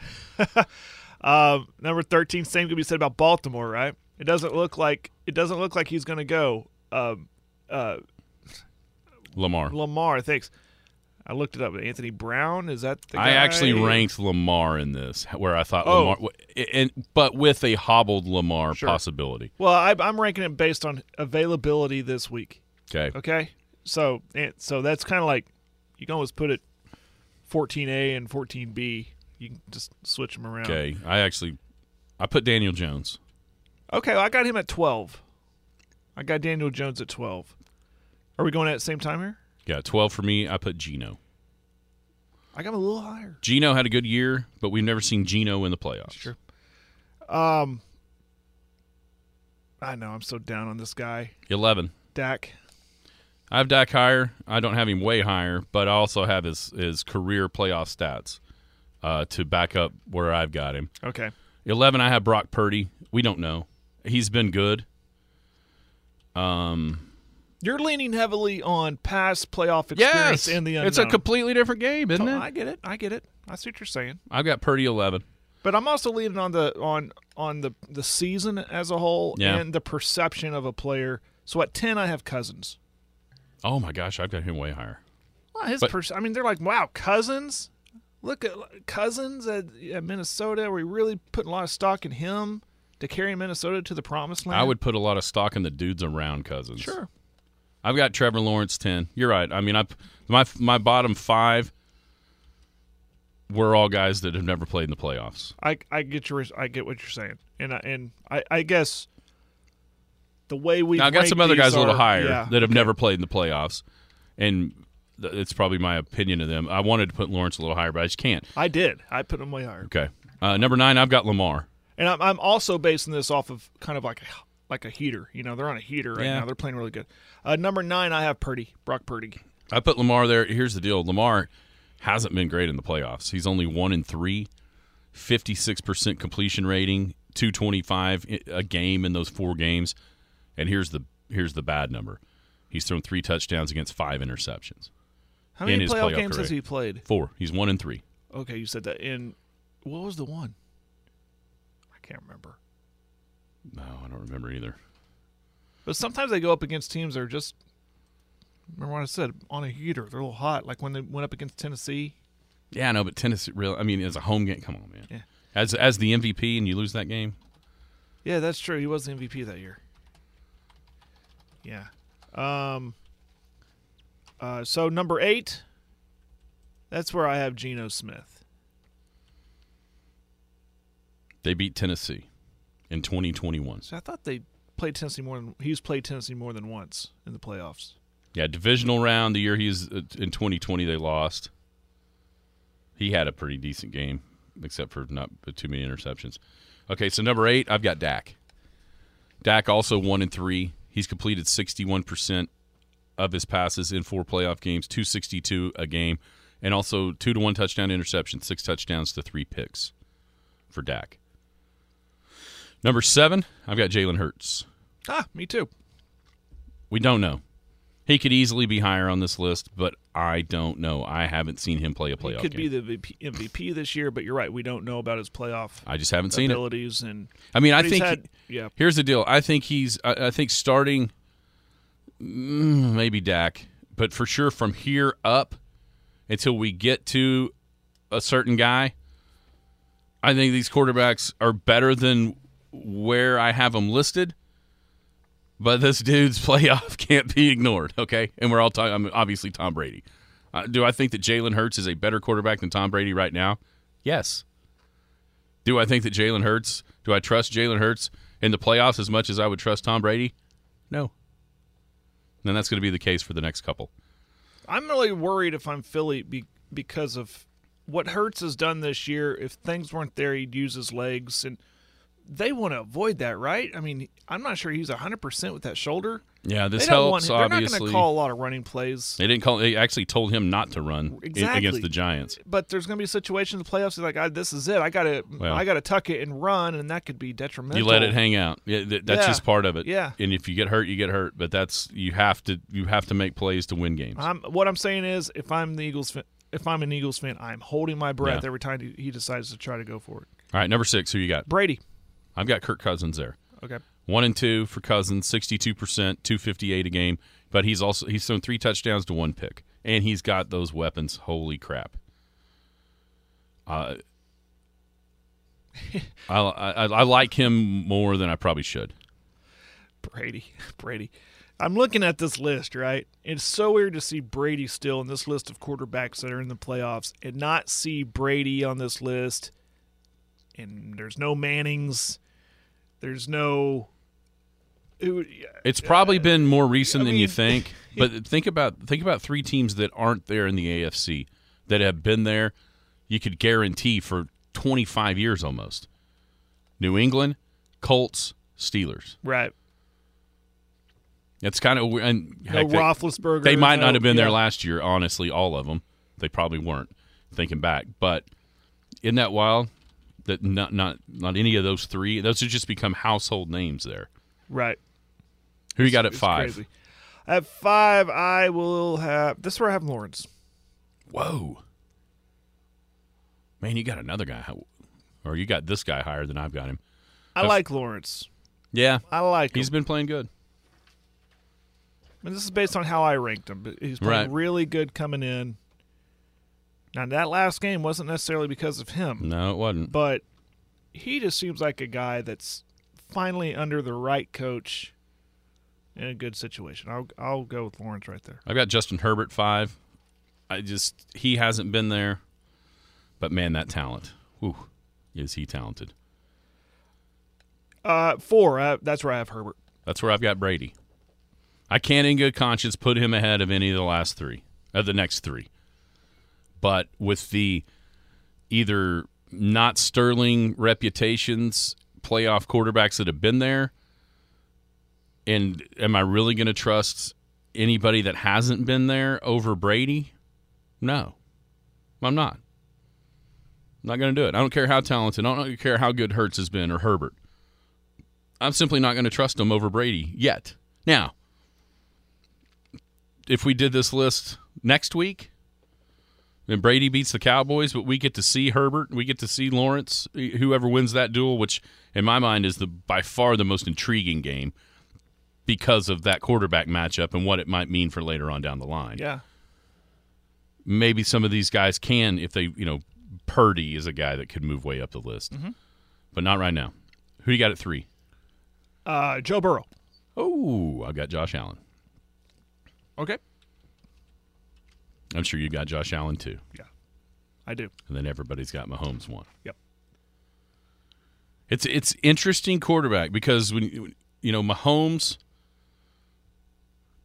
uh, number thirteen, same could be said about Baltimore, right? It doesn't look like it doesn't look like he's going to go. Uh, uh, Lamar. Lamar, thanks. I looked it up. Anthony Brown, is that the guy? I actually ranked Lamar in this, where I thought oh. Lamar, and but with a hobbled Lamar sure. possibility. Well, I, I'm ranking it based on availability this week. Okay. Okay. So, so that's kind of like you can always put it fourteen A and fourteen B. You can just switch them around. Okay. I actually, I put Daniel Jones. Okay, well, I got him at twelve. I got Daniel Jones at twelve. Are we going at the same time here? Yeah, twelve for me. I put Geno. I got him a little higher. Geno had a good year, but we've never seen Geno in the playoffs. Sure. Um, I know. I'm so down on this guy. eleven. Dak. I have Dak higher. I don't have him way higher, but I also have his, his career playoff stats uh, to back up where I've got him. Okay. eleven, I have Brock Purdy. We don't know. He's been good. Um. You're leaning heavily on past playoff experience yes, in the unknown. It's a completely different game, isn't it? I get it. I get it. I see what you're saying. I've got Purdy eleven. But I'm also leaning on the on on the, the season as a whole yeah. and the perception of a player. So at ten, I have Cousins. Oh, my gosh. I've got him way higher. Well, his but, pers- I mean, they're like, wow, Cousins? Look at Cousins at, at Minnesota. Are we really putting a lot of stock in him to carry Minnesota to the promised land? I would put a lot of stock in the dudes around Cousins. Sure. I've got Trevor Lawrence ten. You're right. I mean, I my my bottom five were all guys that have never played in the playoffs. I, I get your I get what you're saying, and I, and I, I guess the way we now I got some other guys are, a little higher yeah, that have okay. never played in the playoffs, and th- it's probably my opinion of them. I wanted to put Lawrence a little higher, but I just can't. I did. I put him way higher. Okay. Uh, number nine, I've got Lamar, and I'm I'm also basing this off of kind of like. a Like a heater. You know, they're on a heater right yeah. now. They're playing really good. Uh, number nine, I have Purdy, Brock Purdy. I put Lamar there. Here's the deal. Lamar hasn't been great in the playoffs. He's only one in three, fifty-six percent completion rating, two twenty-five a game in those four games. And here's the here's the bad number. He's thrown three touchdowns against five interceptions. How many in playoff, playoff games career. has he played? Four. He's one in three. Okay, you said that. And what was the one? I can't remember. No, I don't remember either. But sometimes they go up against teams that are just, remember what I said, on a heater. They're a little hot, like when they went up against Tennessee. Yeah, I know, but Tennessee, really, I mean, as a home game, come on, man. Yeah. As as the M V P and you lose that game. Yeah, that's true. He was the M V P that year. Yeah. Um. Uh. So, number eight, that's where I have Geno Smith. They beat Tennessee. In twenty twenty-one. So I thought they played Tennessee more than he's played Tennessee more than once in the playoffs. Yeah, divisional round the year he's in twenty twenty they lost. He had a pretty decent game, except for not too many interceptions. Okay, so number eight, I've got Dak. Dak also one and three. He's completed sixty-one percent of his passes in four playoff games, two sixty-two a game, and also two to one touchdown interception, six touchdowns to three picks for Dak. Number seven, I've got Jalen Hurts. Ah, me too. We don't know. He could easily be higher on this list, but I don't know. I haven't seen him play a playoff game. He could game. be the M V P this year, but you're right. We don't know about his playoff I just haven't seen abilities. It. And, I mean, I think had, he, yeah. here's the deal. I think he's I, I think starting maybe Dak, but for sure from here up until we get to a certain guy, I think these quarterbacks are better than – where I have them listed, but this dude's playoff can't be ignored, okay? And we're all talking, I mean, obviously, Tom Brady. Uh, do I think that Jalen Hurts is a better quarterback than Tom Brady right now? Yes. Do I think that Jalen Hurts, do I trust Jalen Hurts in the playoffs as much as I would trust Tom Brady? No. And that's going to be the case for the next couple. I'm really worried if I'm Philly be- because of what Hurts has done this year. If things weren't there, he'd use his legs and – they want to avoid that, right? I mean, I'm not sure he's one hundred percent with that shoulder. Yeah, this helps, want, obviously. They're not going to call a lot of running plays. They didn't call. They actually told him not to run exactly. against the Giants. But there's going to be a situation in the playoffs like, I, this is it. I got to well, I got to tuck it and run, and that could be detrimental. You let it hang out. Yeah, that, that's yeah. just part of it. Yeah. And if you get hurt, you get hurt. But that's you have to you have to make plays to win games. I'm, what I'm saying is, if I'm the Eagles, fan, if I'm an Eagles fan, I'm holding my breath yeah. every time he, he decides to try to go for it. All right, number six, who you got? Brady. I've got Kirk Cousins there. Okay. One and two for Cousins, sixty-two percent, two fifty-eight a game. But he's also he's thrown three touchdowns to one pick, and he's got those weapons. Holy crap! Uh, I, I I like him more than I probably should. Brady, Brady. I'm looking at this list, right? It's so weird to see Brady still in this list of quarterbacks that are in the playoffs, and not see Brady on this list. And there's no Mannings. There's no. It's probably been more recent I mean, than you think, but think about think about three teams that aren't there in the A F C that have been there. You could guarantee for twenty-five years almost. New England, Colts, Steelers. Right. That's kind of and no heck, Roethlisberger. They, they might no, not have been yeah. there last year. Honestly, all of them. They probably weren't. Thinking back, but isn't that wild? That not not not any of those three. Those have just become household names there. Right. Who you got at it's five? Crazy. At five, I will have – this is where I have Lawrence. Whoa. Man, you got another guy. Or you got this guy higher than I've got him. I I've, like Lawrence. Yeah. I like him. He's been playing good. I mean, this is based on how I ranked him. But he's playing right. really good coming in. Now, that last game wasn't necessarily because of him. No, it wasn't. But he just seems like a guy that's finally under the right coach in a good situation. I'll I'll go with Lawrence right there. I've got Justin Herbert five. I just he hasn't been there. But, man, that talent. Whew, is he talented. Uh, four, I, that's where I have Herbert. That's where I've got Brady. I can't in good conscience put him ahead of any of the last three, of the next three. But with the either not sterling reputations, playoff quarterbacks that have been there, and am I really going to trust anybody that hasn't been there over Brady? No, I'm not. I'm not going to do it. I don't care how talented. I don't care how good Hurts has been or Herbert. I'm simply not going to trust him over Brady yet. Now, if we did this list next week, and Brady beats the Cowboys, but we get to see Herbert, we get to see Lawrence, whoever wins that duel, which in my mind is the by far the most intriguing game because of that quarterback matchup and what it might mean for later on down the line. Yeah. Maybe some of these guys can, if they, you know, Purdy is a guy that could move way up the list. Mm-hmm. But not right now. Who you got at three? Uh, Joe Burrow. Oh, I've got Josh Allen. Okay. I'm sure you got Josh Allen, too. Yeah, I do. And then everybody's got Mahomes one. Yep. It's it's interesting quarterback because, when you know, Mahomes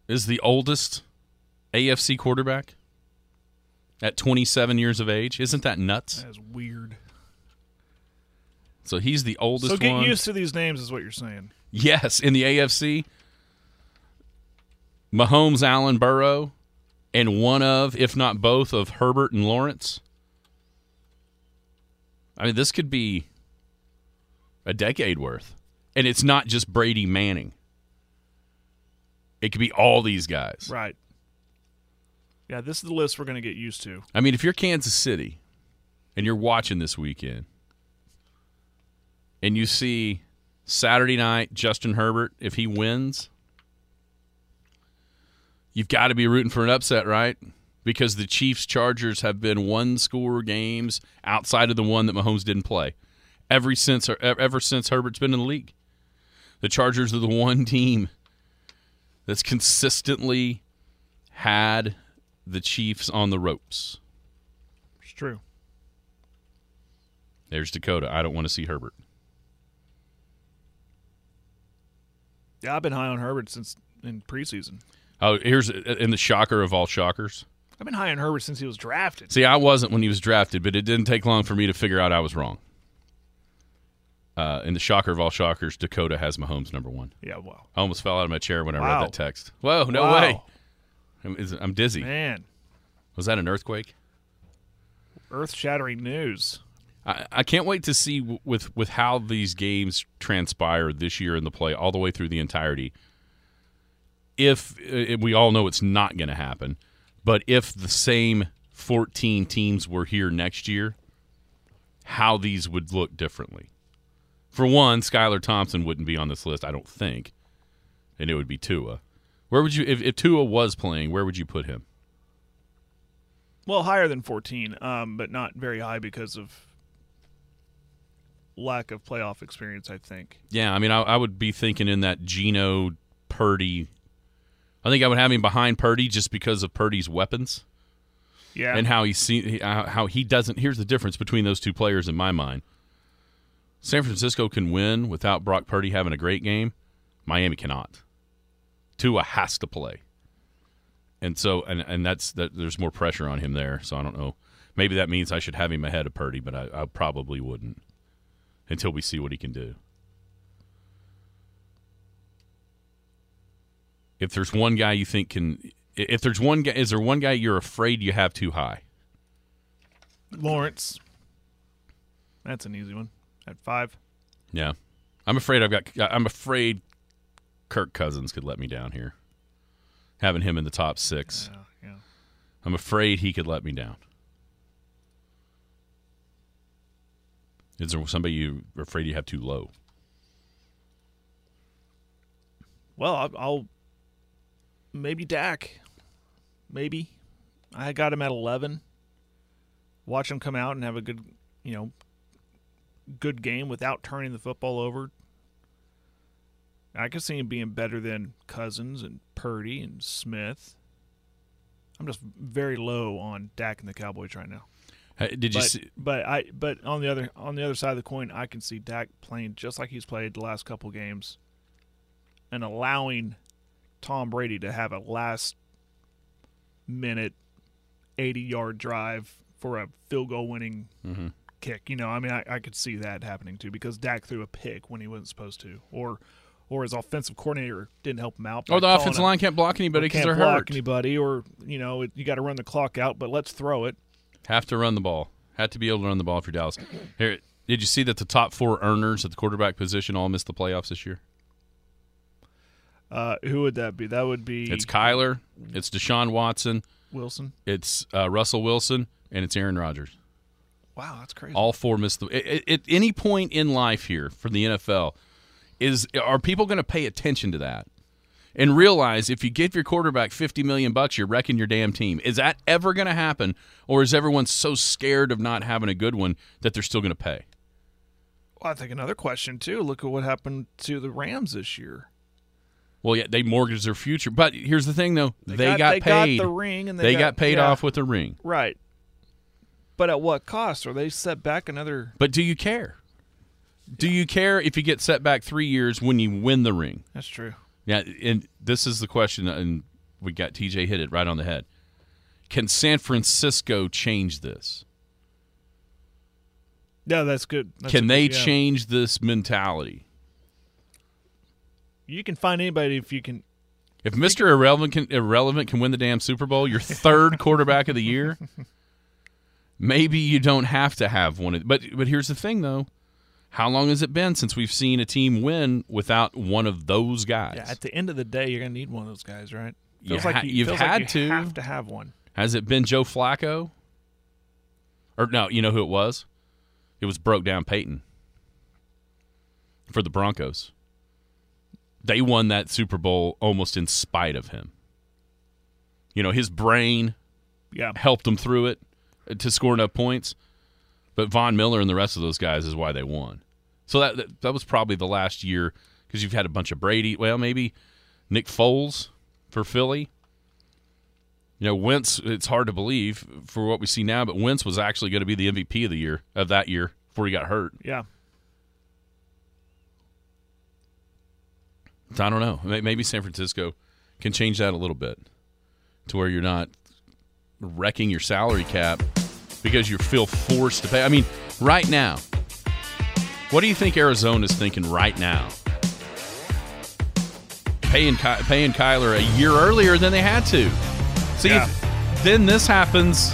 is the oldest A F C quarterback at twenty-seven years of age. Isn't that nuts? That is weird. So he's the oldest one. So get one. used to these names is what you're saying. Yes, in the A F C, Mahomes, Allen, Burrow. And one of, if not both, of Herbert and Lawrence. I mean, this could be a decade worth. And it's not just Brady Manning. It could be all these guys. Right. Yeah, this is the list we're going to get used to. I mean, if you're Kansas City and you're watching this weekend and you see Saturday night Justin Herbert, if he wins – you've got to be rooting for an upset, right? Because the Chiefs-Chargers have been one-score games outside of the one that Mahomes didn't play ever since, ever since Herbert's been in the league. The Chargers are the one team that's consistently had the Chiefs on the ropes. It's true. There's Dakota. I don't want to see Herbert. Yeah, I've been high on Herbert since in preseason. Oh, here's in the shocker of all shockers. I've been high on Herbert since he was drafted. See, I wasn't when he was drafted, but it didn't take long for me to figure out I was wrong. Uh, in the shocker of all shockers, Dakota has Mahomes number one. Yeah, wow. I almost fell out of my chair when I wow. read that text. Whoa, no wow. way. I'm, I'm dizzy. Man. Was that an earthquake? Earth-shattering news. I, I can't wait to see w- with, with how these games transpire this year in the play all the way through the entirety. If, if we all know it's not going to happen, but if the same fourteen teams were here next year, how these would look differently. For one, Skylar Thompson wouldn't be on this list, I don't think, and it would be Tua. Where would you, if, if Tua was playing, where would you put him? Well, higher than fourteen, um, but not very high because of lack of playoff experience, I think. Yeah, I mean, I, I would be thinking in that Geno Purdy. I think I would have him behind Purdy just because of Purdy's weapons. Yeah, and how he see how he doesn't. Here's the difference between those two players in my mind. San Francisco can win without Brock Purdy having a great game. Miami cannot. Tua has to play. And so and, and that's that there's more pressure on him there, so I don't know. Maybe that means I should have him ahead of Purdy, but I, I probably wouldn't until we see what he can do. If there's one guy you think can if there's one guy is there one guy you're afraid you have too high? Lawrence. That's an easy one. At five. Yeah. I'm afraid I've got I'm afraid Kirk Cousins could let me down here. Having him in the top six. Yeah, yeah. I'm afraid he could let me down. Is there somebody you're afraid you have too low? Well, I'll, I'll maybe Dak. Maybe. I got him at eleven. Watch him come out and have a good, you know, good game without turning the football over. I could see him being better than Cousins and Purdy and Smith. I'm just very low on Dak and the Cowboys right now. Hey, did you? But, see- but I. But on the other on the other side of the coin, I can see Dak playing just like he's played the last couple games, and allowing Tom Brady to have a last minute eighty-yard drive for a field goal winning. Mm-hmm. kick. You know, I mean, I, I could see that happening too because Dak threw a pick when he wasn't supposed to, or or his offensive coordinator didn't help him out. Or the offensive line can't block anybody because they're hurt. Can't block anybody, or, you know, it, you got to run the clock out, but let's throw it. Have to run the ball. Have to be able to run the ball for Dallas. Here, did you see that the top four earners at the quarterback position all missed the playoffs this year? Uh, who would that be? That would be... It's Kyler. It's Deshaun Watson. Wilson. It's uh, Russell Wilson, and it's Aaron Rodgers. Wow, that's crazy. All four missed the. At any point in life here for the N F L, is are people going to pay attention to that and realize if you give your quarterback fifty million bucks, you're wrecking your damn team? Is that ever going to happen, or is everyone so scared of not having a good one that they're still going to pay? Well, I think another question too. Look at what happened to the Rams this year. Well, yeah, they mortgaged their future. But here's the thing, though: they, they got, got they paid. Got the ring, and they, they got, got paid yeah. off with a ring, right? But at what cost? Are they set back another? But do you care? Do yeah. you care if you get set back three years when you win the ring? That's true. Yeah, and this is the question, and we got T J hit it right on the head. Can San Francisco change this? No, that's good. That's can good, they yeah. change this mentality? You can find anybody if you can. If Mister Irrelevant can, Irrelevant can win the damn Super Bowl, your third quarterback of the year. Maybe you don't have to have one. But but here's the thing, though. How long has it been since we've seen a team win without one of those guys? Yeah, at the end of the day, you're going to need one of those guys, right? Feels you ha- like you, you've feels had like you to. have to have one. Has it been Joe Flacco? Or no, you know who it was? It was broke down Peyton for the Broncos. They won that Super Bowl almost in spite of him. You know, his brain yeah. helped him through it. To score enough points, but Von Miller and the rest of those guys is why they won. So that that, that was probably the last year because you've had a bunch of Brady. Well, maybe Nick Foles for Philly. You know, Wentz, it's hard to believe for what we see now, but Wentz was actually going to be the M V P of the year of that year before he got hurt. Yeah. So I don't know. Maybe San Francisco can change that a little bit to where you're not wrecking your salary cap because you feel forced to pay. I mean, right now, What do you think Arizona's thinking right now? Paying, paying Kyler a year earlier than they had to. See, yeah. Then this happens.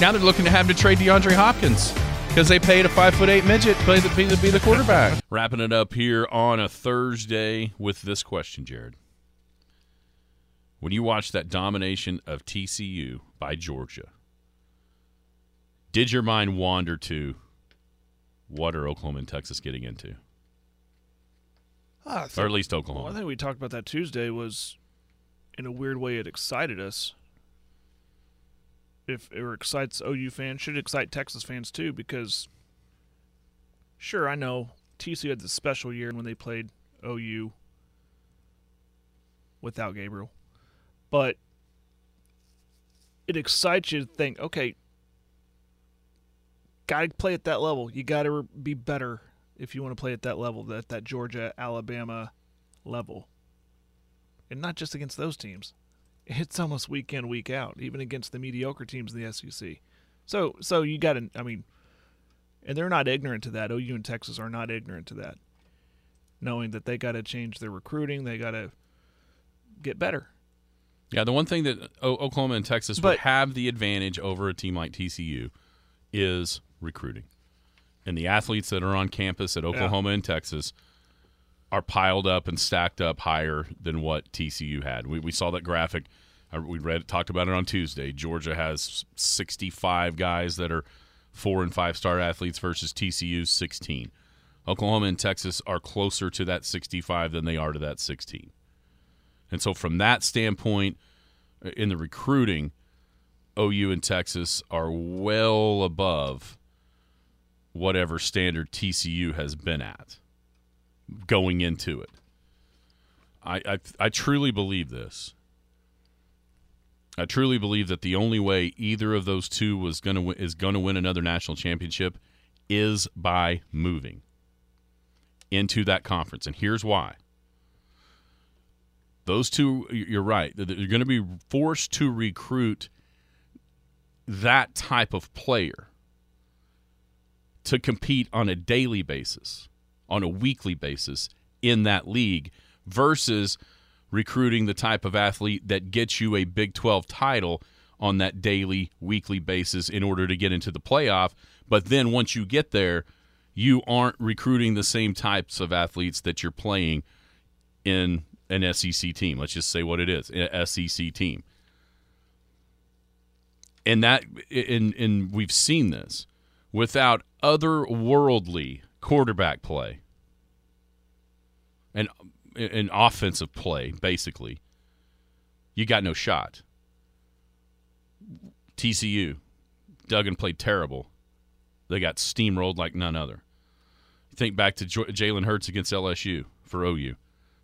Now they're looking to have to trade DeAndre Hopkins because they paid a five foot eight midget to play the, to be the quarterback. Wrapping it up here on a Thursday with this question, Jared. When you watched that domination of T C U by Georgia, did your mind wander to what are Oklahoma and Texas getting into? I think, or at least Oklahoma. Well, I think we talked about that Tuesday. Was, in a weird way, it excited us. If it excites O U fans, should excite Texas fans too, because sure, I know T C U had this special year when they played O U without Gabriel, but it excites you to think, okay, got to play at that level. You got to be better. If you want to play at that level, that that Georgia, Alabama level. And not just against those teams. It's almost week in, week out, even against the mediocre teams in the S E C. So so you got to, I mean, and they're not ignorant to that. O U and Texas are not ignorant to that, knowing that they got to change their recruiting. They got to get better. Yeah, the one thing that o- Oklahoma and Texas but, would have the advantage over a team like T C U is recruiting. And the athletes that are on campus at Oklahoma yeah. and Texas are piled up and stacked up higher than what T C U had. We we saw that graphic. We read talked about it on Tuesday. Georgia has sixty-five guys that are four- and five-star athletes versus T C U's sixteen. Oklahoma and Texas are closer to that sixty-five than they are to that sixteen. And so from that standpoint, in the recruiting, O U and Texas are well above whatever standard T C U has been at going into it. I, I I truly believe this. I truly believe that the only way either of those two was gonna win, is going to win another national championship is by moving into that conference. And here's why. Those two, you're right, they're going to be forced to recruit that type of player to compete on a daily basis, on a weekly basis in that league, versus recruiting the type of athlete that gets you a Big twelve title on that daily, weekly basis in order to get into the playoff. But then once you get there, you aren't recruiting the same types of athletes that you're playing in an S E C team. Let's just say what it is, an S E C team. And, that, and, and we've seen this. Without otherworldly quarterback play and an offensive play, basically, you got no shot. T C U, Duggan played terrible. They got steamrolled like none other. Think back to Jalen Hurts against L S U for O U.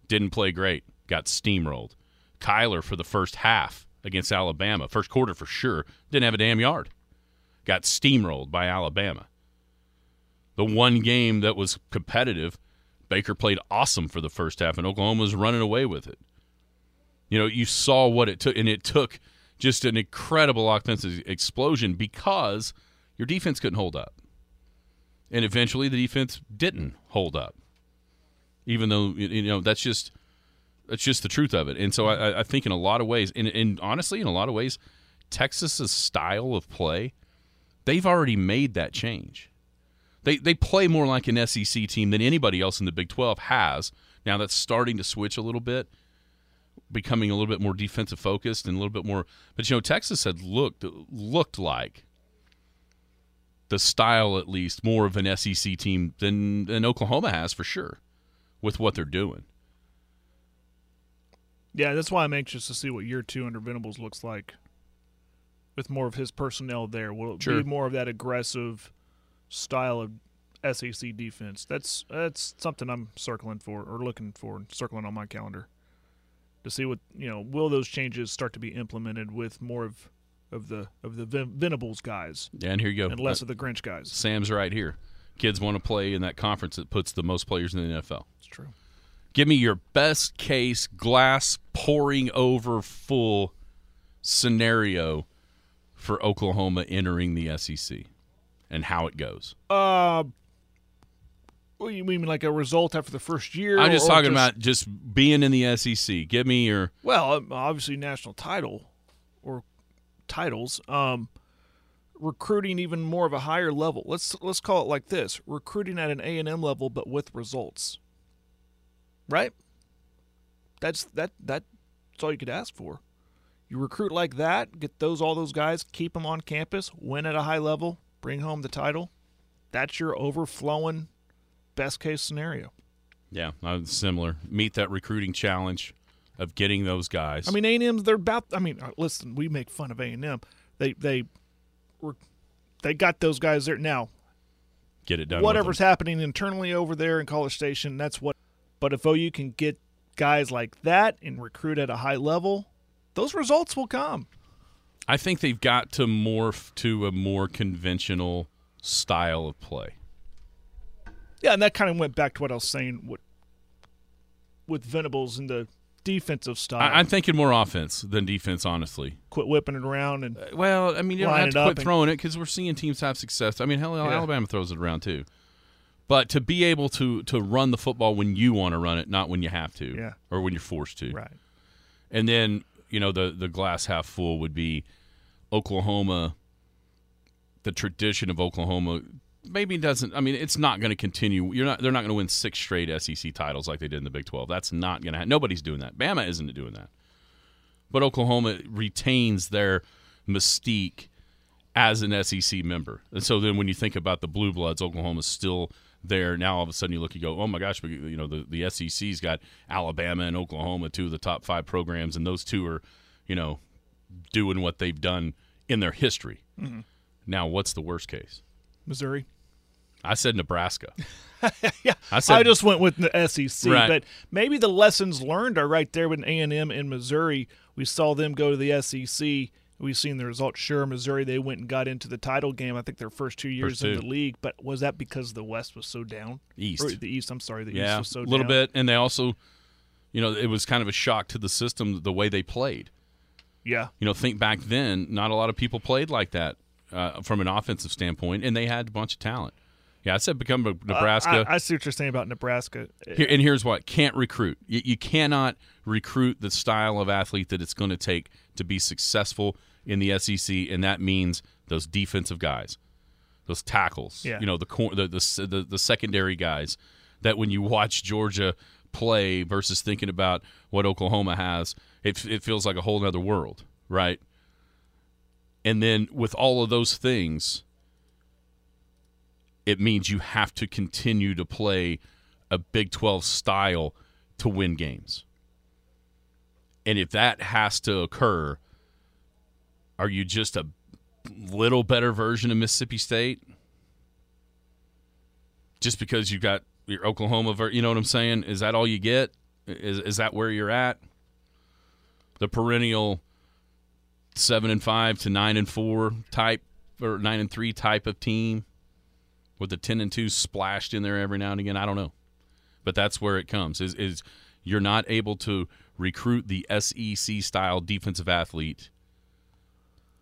Didn't play great. Got steamrolled. Kyler for the first half against Alabama, first quarter for sure, didn't have a damn yard. Got steamrolled by Alabama. The one game that was competitive, Baker played awesome for the first half, and Oklahoma was running away with it. You know, you saw what it took, and it took just an incredible offensive explosion because your defense couldn't hold up. And eventually the defense didn't hold up, even though, you know, that's just that's just the truth of it. And so I, I think in a lot of ways, and, and honestly, in a lot of ways, Texas's style of play, they've already made that change. They they play more like an S E C team than anybody else in the Big twelve has. Now that's starting to switch a little bit, becoming a little bit more defensive focused and a little bit more. But, you know, Texas had looked looked like the style, at least, more of an S E C team than, than Oklahoma has for sure with what they're doing. Yeah, that's why I'm anxious to see what year two under Venables looks like. With more of his personnel there, will it sure. be more of that aggressive style of S E C defense? That's that's something I'm circling for or looking for, circling on my calendar to see what you know. Will those changes start to be implemented with more of of the of the Venables guys? Yeah, and here you go, and less uh, of the Grinch guys. Sam's right here. Kids want to play in that conference that puts the most players in the N F L. It's true. Give me your best case, glass pouring over full scenario for Oklahoma entering the S E C and how it goes. Uh, What do you mean, like a result after the first year? I'm just talking just, about just being in the S E C. Give me your – well, obviously national title or titles. Um, recruiting even more of a higher level. Let's let's call it like this. Recruiting at an A and M level but with results. Right? That's that that's all you could ask for. You recruit like that, get those all those guys, keep them on campus, win at a high level, bring home the title. That's your overflowing – best case scenario. Yeah, similar. Meet that recruiting challenge of getting those guys. I mean, A and M, they're about. I mean, listen, we make fun of A and M. They they were they got those guys there now. Get it done. Whatever's happening internally over there in College Station, that's what. But if O U can get guys like that and recruit at a high level, those results will come. I think they've got to morph to a more conventional style of play. Yeah, and that kind of went back to what I was saying with, with Venables and the defensive style. I, I'm thinking more offense than defense, honestly. Quit whipping it around and uh, well, I mean, you don't have to quit throwing it because we're seeing teams have success. I mean, hell, yeah. Alabama throws it around too. But to be able to to run the football when you want to run it, not when you have to, yeah. or when you're forced to. Right. And then, you know, the the glass half full would be Oklahoma, the tradition of Oklahoma. Maybe doesn't. I mean, it's not going to continue. You're not. They're not going to win six straight S E C titles like they did in the Big twelve. That's not going to happen. Nobody's doing that. Bama isn't doing that. But Oklahoma retains their mystique as an S E C member. And so then, when you think about the Blue Bloods, Oklahoma's still there. Now all of a sudden, you look, you go, oh my gosh! But you know, the the S E C's got Alabama and Oklahoma, two of the top five programs, and those two are, you know, doing what they've done in their history. Mm-hmm. Now, what's the worst case? Missouri. I said Nebraska. yeah, I, said, I just went with the S E C. Right. But maybe the lessons learned are right there with A and M in Missouri. We saw them go to the S E C. We've seen the results. Sure, Missouri, they went and got into the title game, I think, their first two years first two. in the league. But was that because the West was so down? East. Or the East, I'm sorry. The yeah, East was so down. Yeah, a little bit. And they also, you know, it was kind of a shock to the system, the way they played. Yeah. You know, think back then, not a lot of people played like that. Uh, from an offensive standpoint, and they had a bunch of talent. Yeah, I said become a Nebraska. Uh, I, I see what you're saying about Nebraska. Here, and here's what, can't recruit. You, you cannot recruit the style of athlete that it's going to take to be successful in the S E C, and that means those defensive guys, those tackles, yeah. you know, the, the, the, the, the secondary guys that when you watch Georgia play versus thinking about what Oklahoma has, it, it feels like a whole other world, right? And then with all of those things, it means you have to continue to play a Big twelve style to win games. And if that has to occur, are you just a little better version of Mississippi State? Just because you've got your Oklahoma, ver- you know what I'm saying? Is that all you get? Is is that where you're at? The perennial seven and five to nine and four type or nine and three type of team with the ten and two splashed in there every now and again. I don't know, but that's where it comes is, is you're not able to recruit the S E C style defensive athlete.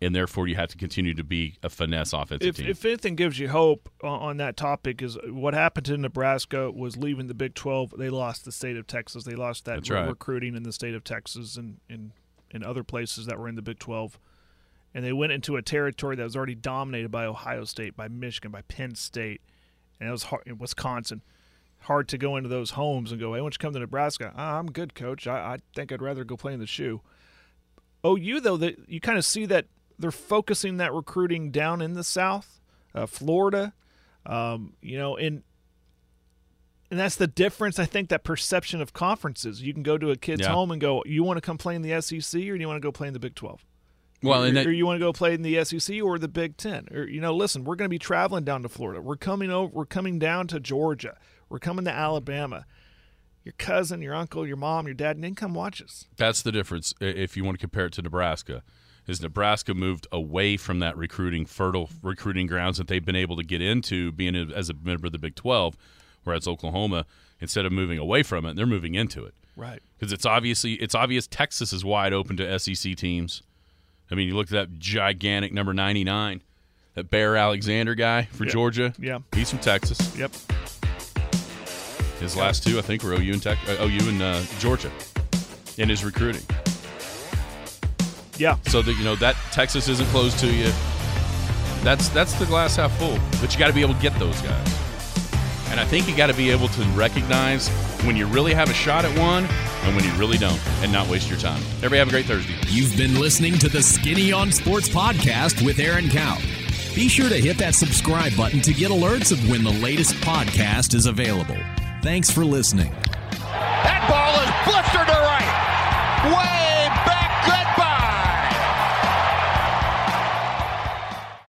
And therefore you have to continue to be a finesse offensive if, team. If anything gives you hope on that topic is what happened to Nebraska was leaving the Big twelve. They lost the state of Texas. They lost that right. recruiting in the state of Texas and, and, in other places that were in the Big twelve, and they went into a territory that was already dominated by Ohio State, by Michigan, by Penn State, and it was hard, in Wisconsin. Hard to go into those homes and go, hey, why don't you come to Nebraska? Ah, I'm good, coach. I, I think I'd rather go play in the shoe. O U, though, the, you kind of see that they're focusing that recruiting down in the South, uh, Florida, um, you know, and And that's the difference, I think, that perception of conferences. You can go to a kid's yeah. home and go, you want to come play in the S E C or do you want to go play in the Big twelve? Well, or, and that, or you want to go play in the S E C or the Big Ten? Or, you know, listen, we're going to be traveling down to Florida. We're coming over. We're coming down to Georgia. We're coming to Alabama. Your cousin, your uncle, your mom, your dad, and then come watch us. That's the difference if you want to compare it to Nebraska. Is Nebraska moved away from that recruiting, fertile recruiting grounds that they've been able to get into being a, as a member of the Big twelve. Whereas Oklahoma, instead of moving away from it, they're moving into it. Right. Because it's obviously it's obvious Texas is wide open to S E C teams. I mean, you look at that gigantic number ninety-nine, that Bear Alexander guy for yep. Georgia. Yeah. He's from Texas. Yep. His last two, I think, were O U and Tech, uh, O U and uh, Georgia in his recruiting. Yeah. So that, you know, that Texas isn't closed to you. That's that's the glass half full. But you got to be able to get those guys. And I think you got to be able to recognize when you really have a shot at one and when you really don't, and not waste your time. Everybody have a great Thursday. You've been listening to the Skinny on Sports podcast with Aaron Cowell. Be sure to hit that subscribe button to get alerts of when the latest podcast is available. Thanks for listening. That ball is blistered.